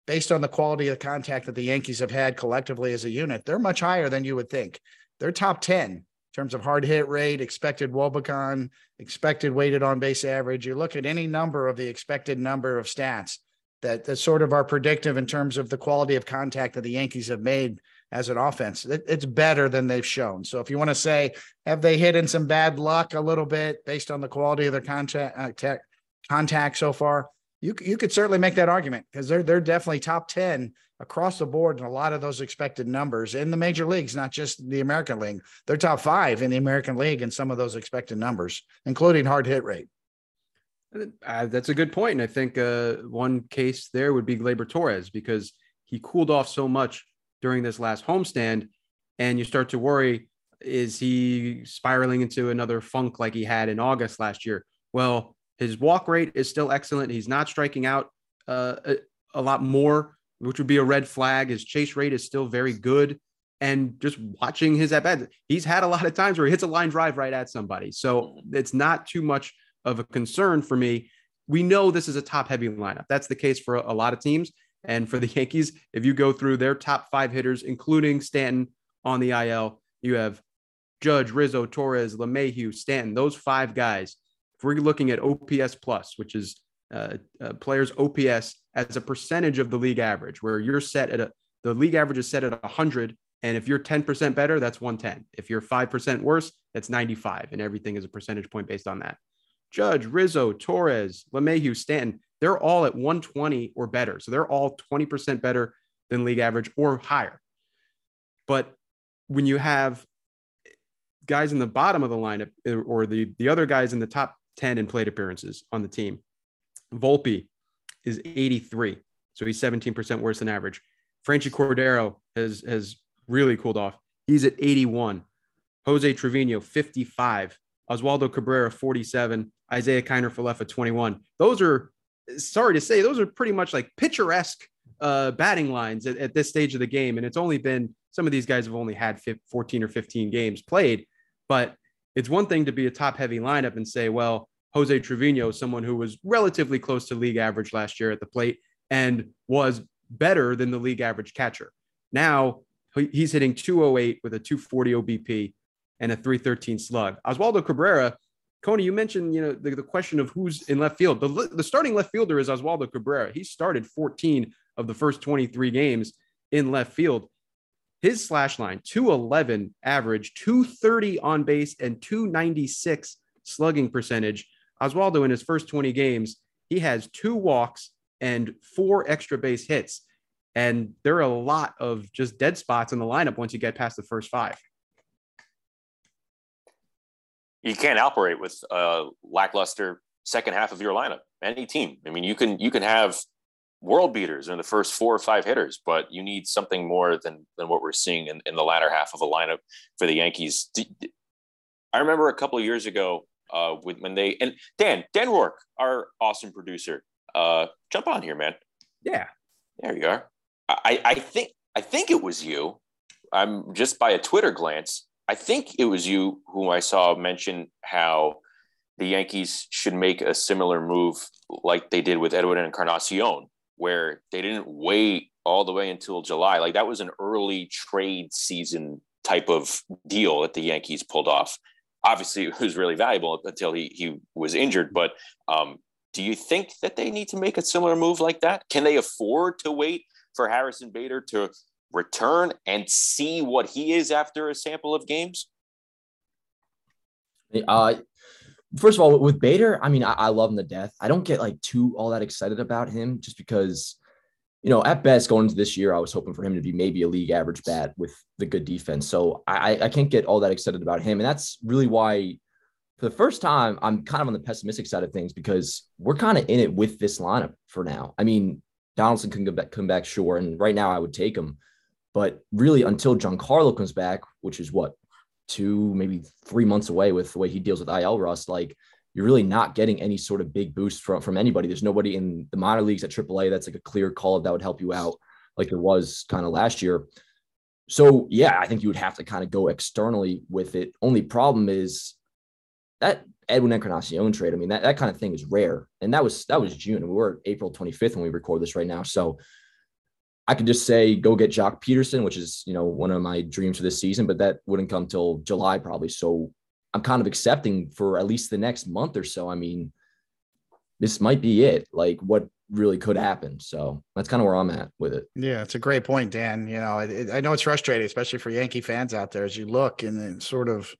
based on the quality of contact that the Yankees have had collectively as a unit, they're much higher than you would think. They're top ten in terms of hard hit rate, expected Wobacon, expected weighted on base average. You look at any number of the expected number of stats that that sort of are predictive in terms of the quality of contact that the Yankees have made as an offense, it's better than they've shown. So if you want to say, have they hit in some bad luck a little bit based on the quality of their contact uh, tech, contact so far, you you could certainly make that argument, because they're they're definitely top ten across the board in a lot of those expected numbers in the major leagues, not just the American League. They're top five in the American League in some of those expected numbers, including hard hit rate. Uh, that's a good point. And I think uh, one case there would be Gleyber Torres, because he cooled off so much during this last homestand, and you start to worry, is he spiraling into another funk like he had in August last year? Well, his walk rate is still excellent. He's not striking out uh, a, a lot more, which would be a red flag. His chase rate is still very good. And just watching his at-bats, he's had a lot of times where he hits a line drive right at somebody. So it's not too much of a concern for me. We know this is a top-heavy lineup. That's the case for a, a lot of teams. And for the Yankees, if you go through their top five hitters, including Stanton on the I L, you have Judge, Rizzo, Torres, LeMahieu, Stanton, those five guys. If we're looking at O P S plus, which is uh, uh, players O P S as a percentage of the league average, where you're set at a, the league average is set at one hundred. And if you're ten percent better, that's one ten. If you're five percent worse, that's ninety-five. And everything is a percentage point based on that. Judge, Rizzo, Torres, LeMahieu, Stanton, they're all at one twenty or better. So they're all twenty percent better than league average or higher. But when you have guys in the bottom of the lineup, or the, the other guys in the top ten in plate appearances on the team, Volpe is eighty-three. So he's seventeen percent worse than average. Franchi Cordero has, has really cooled off. He's at eighty-one. Jose Trevino, fifty-five. Oswaldo Cabrera, forty-seven. Isaiah Kiner-Falefa, twenty-one. Those are, sorry to say, those are pretty much like picturesque uh, batting lines at, at this stage of the game. And it's only been, some of these guys have only had fourteen or fifteen games played. But it's one thing to be a top-heavy lineup and say, well, Jose Trevino, someone who was relatively close to league average last year at the plate and was better than the league average catcher. Now he's hitting two oh eight with a two forty O B P and a three thirteen slug. Oswaldo Cabrera, Coney, you mentioned, you know, the, the question of who's in left field. The, the starting left fielder is Oswaldo Cabrera. He started fourteen of the first twenty-three games in left field. His slash line, two eleven average, two thirty on base, and two ninety-six slugging percentage. Oswaldo, in his first twenty games, he has two walks and four extra base hits. And there are a lot of just dead spots in the lineup once you get past the first five. You can't operate with a lackluster second half of your lineup, any team. I mean, you can you can have world beaters in the first four or five hitters, but you need something more than than what we're seeing in, in the latter half of a lineup for the Yankees. I remember a couple of years ago uh, with when they and Dan Dan Work, our awesome producer, uh, jump on here, man. Yeah, there you are. I, I think I think it was you. I'm just by a Twitter glance. I think it was you who I saw mention how the Yankees should make a similar move like they did with Edwin Encarnacion, where they didn't wait all the way until July. Like that was an early trade season type of deal that the Yankees pulled off. Obviously, it was really valuable until he he was injured. But um, do you think that they need to make a similar move like that? Can they afford to wait for Harrison Bader to return and see what he is after a sample of games? Uh, first of all, with Bader, I mean, I, I love him to death. I don't get like too all that excited about him just because, you know, at best going into this year, I was hoping for him to be maybe a league average bat with the good defense. So I, I can't get all that excited about him. And that's really why for the first time, I'm kind of on the pessimistic side of things because we're kind of in it with this lineup for now. I mean, Donaldson can come back, come back, sure. And right now I would take him. But really, until Giancarlo comes back, which is what, two, maybe three months away with the way he deals with I L rust, like you're really not getting any sort of big boost from, from anybody. There's nobody in the minor leagues at triple A that's like a clear call that would help you out like there was kind of last year. So, yeah, I think you would have to kind of go externally with it. Only problem is that Edwin Encarnacion trade. I mean, that, that kind of thing is rare. And that was that was June. And we were April twenty-fifth when we record this right now. So I could just say, go get Jock Peterson, which is, you know, one of my dreams for this season, but that wouldn't come till July probably. So I'm kind of accepting for at least the next month or so. I mean, this might be it, like what really could happen. So that's kind of where I'm at with it. Yeah. It's a great point, Dan. You know, it, I know it's frustrating, especially for Yankee fans out there as you look and then sort of,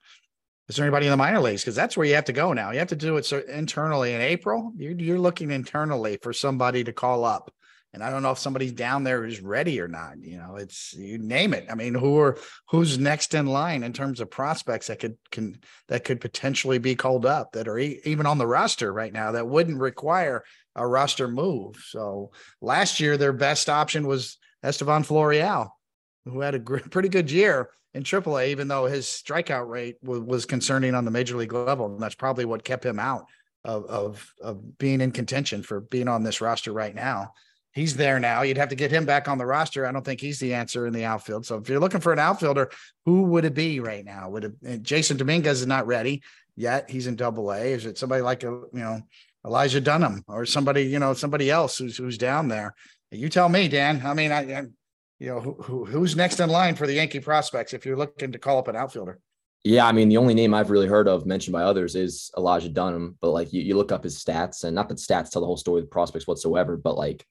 is there anybody in the minor leagues? Because that's where you have to go now. You have to do it so internally in April. You're, you're looking internally for somebody to call up. And I don't know if somebody down there is ready or not. You know, it's you name it. I mean, who are who's next in line in terms of prospects that could can that could potentially be called up that are e- even on the roster right now that wouldn't require a roster move. So last year, their best option was Estevan Florial, who had a gr- pretty good year in triple A, even though his strikeout rate w- was concerning on the major league level. And that's probably what kept him out of, of, of being in contention for being on this roster right now. He's there now. You'd have to get him back on the roster. I don't think he's the answer in the outfield. So if you're looking for an outfielder, who would it be right now? Would it, Jason Dominguez is not ready yet. He's in double A. Is it somebody like, a, you know, Elijah Dunham or somebody, you know, somebody else who's, who's down there? You tell me, Dan. I mean, I, I you know, who, who, who's next in line for the Yankee prospects if you're looking to call up an outfielder? Yeah, I mean, the only name I've really heard of mentioned by others is Elijah Dunham. But, like, you, you look up his stats, and not that stats tell the whole story of the prospects whatsoever, but, like,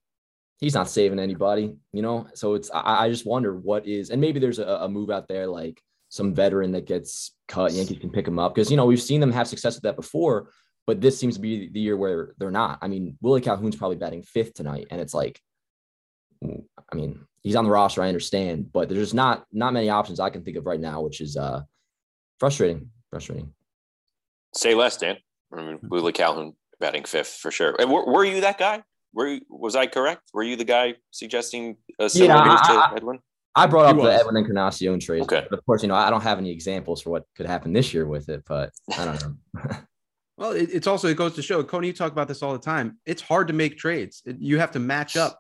he's not saving anybody, you know? So it's, I, I just wonder what is, and maybe there's a, a move out there, like some veteran that gets cut, Yankees can pick him up. Cause you know, we've seen them have success with that before, but this seems to be the year where they're not. I mean, Willie Calhoun's probably batting fifth tonight. And it's like, I mean, he's on the roster. I understand, but there's just not, not many options I can think of right now, which is uh, frustrating, frustrating. Say less, Dan. I mean, Willie Calhoun batting fifth for sure. And were, were you that guy? Were you, was I correct? Were you the guy suggesting a similar yeah, move to I, Edwin? I brought up the Edwin Encarnacion trade. Okay. But of course, you know, I don't have any examples for what could happen this year with it, but I don't know. Well, it, it's also, it goes to show, Cone, you talk about this all the time. It's hard to make trades. It, you have to match up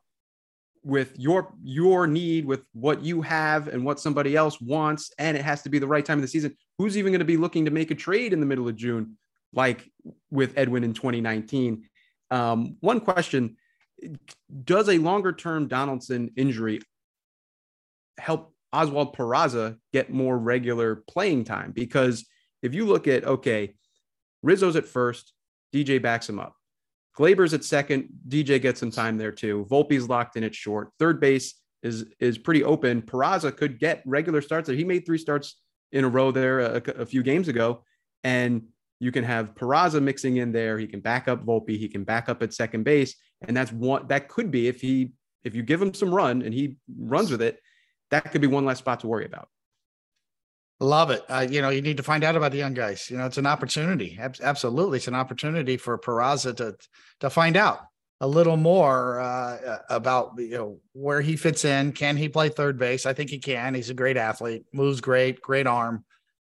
with your your need with what you have and what somebody else wants, and it has to be the right time of the season. Who's even going to be looking to make a trade in the middle of June, like with Edwin in twenty nineteen? Um, one question, does a longer-term Donaldson injury help Oswald Peraza get more regular playing time? Because if you look at, okay, Rizzo's at first, D J backs him up. Gleyber's at second, D J gets some time there too. Volpe's locked in at short. Third base is is pretty open. Peraza could get regular starts there. He made three starts in a row there a, a few games ago. And you can have Peraza mixing in there. He can back up Volpe. He can back up at second base. And that's one that could be, if he if you give him some run and he runs with it, that could be one less spot to worry about. Love it. Uh, you know, you need to find out about the young guys. You know, it's an opportunity. Ab- absolutely. It's an opportunity for Peraza to, to find out a little more uh, about, you know, where he fits in. Can he play third base? I think he can. He's a great athlete, moves great, great arm.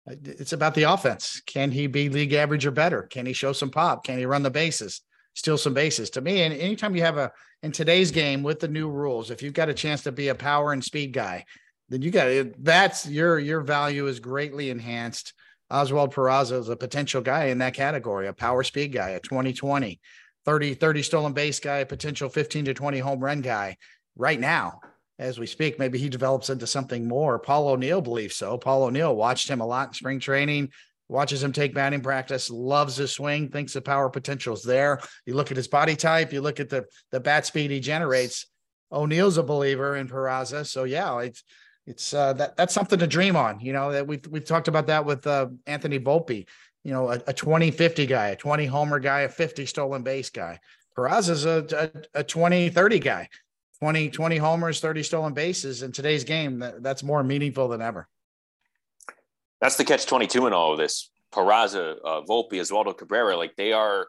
It's about the offense. Can he be league average or better? Can he show some pop? Can he run the bases, steal some bases? To me, and anytime you have a, in today's game with the new rules, if you've got a chance to be a power and speed guy, then you got it. That's your, your value is greatly enhanced. Oswald Peraza is a potential guy in that category, a power speed guy, a twenty twenty, thirty, thirty stolen base guy, a potential fifteen to twenty home run guy right now. As we speak, maybe he develops into something more. Paul O'Neill believes so. Paul O'Neill watched him a lot in spring training, watches him take batting practice, loves his swing, thinks the power potential is there. You look at his body type, you look at the, the bat speed he generates. O'Neill's a believer in Peraza. So yeah, it's, it's uh, that that's something to dream on. You know, that we've, we've talked about that with uh, Anthony Volpe, you know, a twenty fifty guy, a twenty homer guy, a fifty stolen base guy. Peraza's a, a twenty thirty guy. twenty, twenty homers, thirty stolen bases in today's game. That, that's more meaningful than ever. That's the catch twenty-two in all of this. Peraza, uh, Volpe, Oswaldo Cabrera, like they are,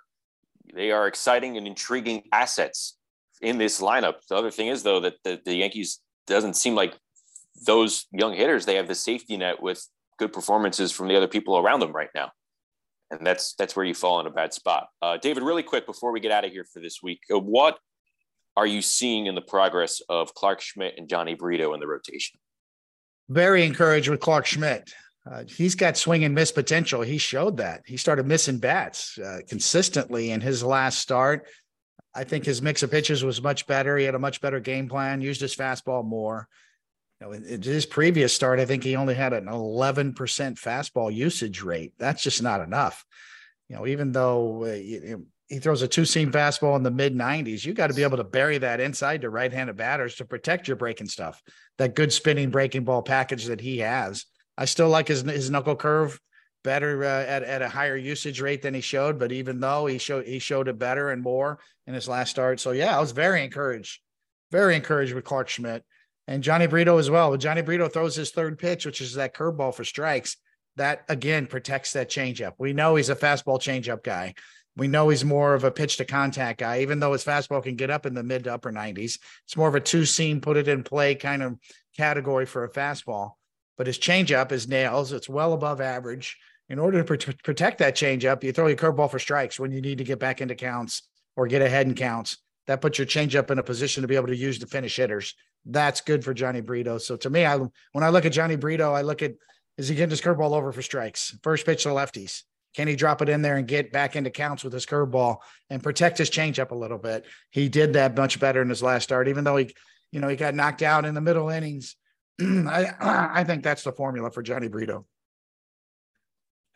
they are exciting and intriguing assets in this lineup. The other thing is, though, that the, the Yankees doesn't seem like those young hitters. They have the safety net with good performances from the other people around them right now. And that's, that's where you fall in a bad spot. Uh, David, really quick before we get out of here for this week, uh, what are you seeing in the progress of Clark Schmidt and Johnny Brito in the rotation? Very encouraged with Clark Schmidt. Uh, he's got swing and miss potential. He showed that. He started missing bats uh, consistently in his last start. I think his mix of pitches was much better. He had a much better game plan, used his fastball more. You know, in, in his previous start, I think he only had an eleven percent fastball usage rate. That's just not enough. You know, even though uh, you, you, he throws a two-seam fastball in the mid nineties. You got to be able to bury that inside to right-handed batters to protect your breaking stuff, that good spinning breaking ball package that he has. I still like his, his knuckle curve better uh, at, at a higher usage rate than he showed, but even though he showed he showed it better and more in his last start. So, yeah, I was very encouraged, very encouraged with Clark Schmidt and Johnny Brito as well. When Johnny Brito throws his third pitch, which is that curveball for strikes, that, again, protects that changeup. We know he's a fastball changeup guy. We know he's more of a pitch to contact guy, even though his fastball can get up in the mid to upper nineties. It's more of a two seam, put it in play kind of category for a fastball, but his changeup is nails. It's well above average. In order to pr- protect that changeup, you throw your curveball for strikes when you need to get back into counts or get ahead in counts. That puts your changeup in a position to be able to use to finish hitters. That's good for Johnny Brito. So to me, I, when I look at Johnny Brito, I look at, is he getting his curveball over for strikes? First pitch to lefties. Can he drop it in there and get back into counts with his curveball and protect his changeup a little bit? He did that much better in his last start, even though he, you know, he got knocked out in the middle innings. I, I think that's the formula for Johnny Brito.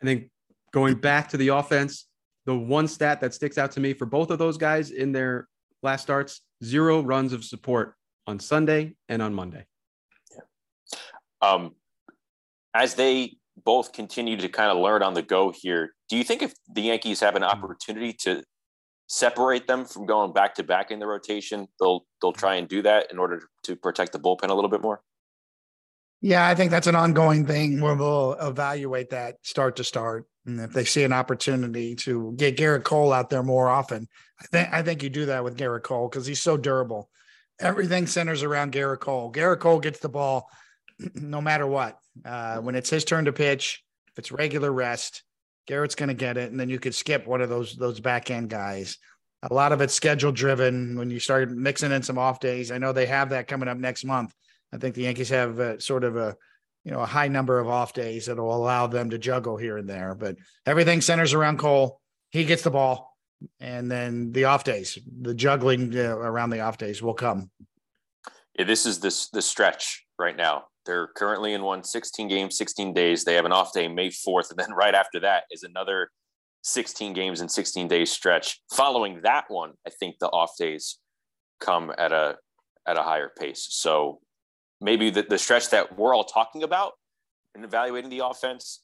I think going back to the offense, the one stat that sticks out to me for both of those guys in their last starts, zero runs of support on Sunday and on Monday. Yeah. Um, as they both continue to kind of learn on the go here. Do you think if the Yankees have an opportunity to separate them from going back to back in the rotation, they'll, they'll try and do that in order to protect the bullpen a little bit more? Yeah, I think that's an ongoing thing where we'll evaluate that start to start. And if they see an opportunity to get Garrett Cole out there more often, I think, I think you do that with Garrett Cole because he's so durable. everything centers around Gerrit Cole. Gerrit Cole gets the ball no matter what. Uh, when it's his turn to pitch, if it's regular rest, Garrett's going to get it. And then you could skip one of those, those back end guys. A lot of it's schedule driven when you start mixing in some off days. I know they have that coming up next month. I think the Yankees have a, sort of a, you know, a high number of off days that will allow them to juggle here and there, but everything centers around Cole. He gets the ball. And then the off days, the juggling uh, around the off days will come. Yeah, this is this the stretch right now. They're currently in one sixteen games, sixteen days. They have an off day May fourth. And then right after that is another sixteen games and sixteen days stretch. Following that one, I think the off days come at a, at a higher pace. So maybe the, the stretch that we're all talking about and evaluating the offense,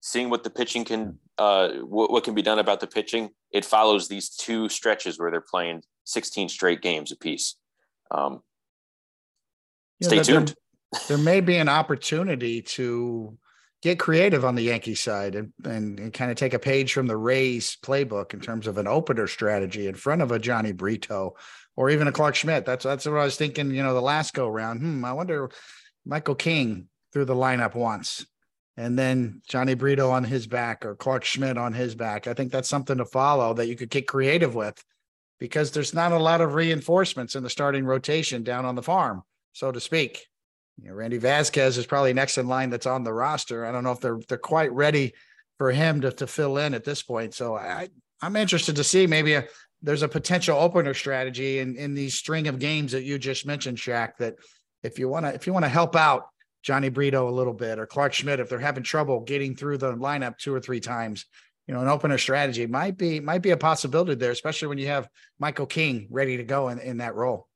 seeing what the pitching can, uh, what, what can be done about the pitching. It follows these two stretches where they're playing sixteen straight games apiece. Um, yeah, stay tuned. There, there may be an opportunity to get creative on the Yankee side and, and, and kind of take a page from the Rays playbook in terms of an opener strategy in front of a Johnny Brito or even a Clark Schmidt. That's, that's what I was thinking, you know, the last go round. Hmm, I wonder Michael King threw the lineup once. And then Johnny Brito on his back or Clark Schmidt on his back. I think that's something to follow that you could get creative with because there's not a lot of reinforcements in the starting rotation down on the farm, so to speak. You know, Randy Vasquez is probably next in line that's on the roster. I don't know if they're they're quite ready for him to, to fill in at this point. So I, I'm interested to see maybe a, there's a potential opener strategy in, in these string of games that you just mentioned, Shaq, that if you want to if you want to help out Johnny Brito a little bit, or Clark Schmidt, if they're having trouble getting through the lineup two or three times, you know, an opener strategy might be, might be a possibility there, especially when you have Michael King ready to go in, in that role.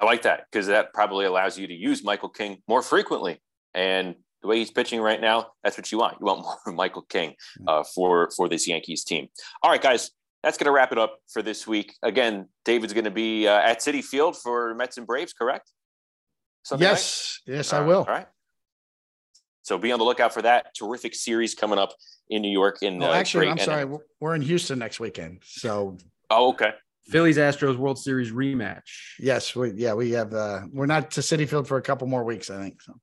I like that because that probably allows you to use Michael King more frequently. And the way he's pitching right now, that's what you want. You want more Michael King uh, for, for this Yankees team. All right, guys, that's going to wrap it up for this week. Again, David's going to be uh, at Citi Field for Mets and Braves, correct? Something yes, like? yes, uh, I will. All right. So be on the lookout for that terrific series coming up in New York. In well, uh, actually, I'm sorry, N- we're in Houston next weekend. So oh, okay. Phillies Astros World Series rematch. Yes, we yeah we have. Uh, we're not to Citi Field for a couple more weeks, I think. So.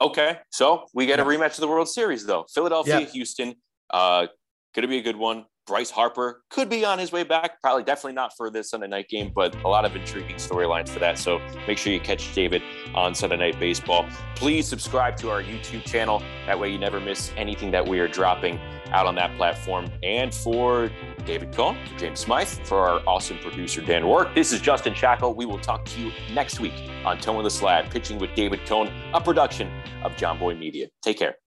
Okay, so we get yeah. a rematch of the World Series though. Philadelphia, yeah. Houston, uh, gonna be a good one. Bryce Harper could be on his way back, probably definitely not for this Sunday night game, but a lot of intriguing storylines for that. So make sure you catch David on Sunday Night Baseball. Please subscribe to our YouTube channel. That way you never miss anything that we are dropping out on that platform. And for David Cone, for James Smythe, for our awesome producer, Dan Work, this is Justin Shackle. We will talk to you next week on Tone in the Slab, Pitching with David Cone, a production of John Boy Media. Take care.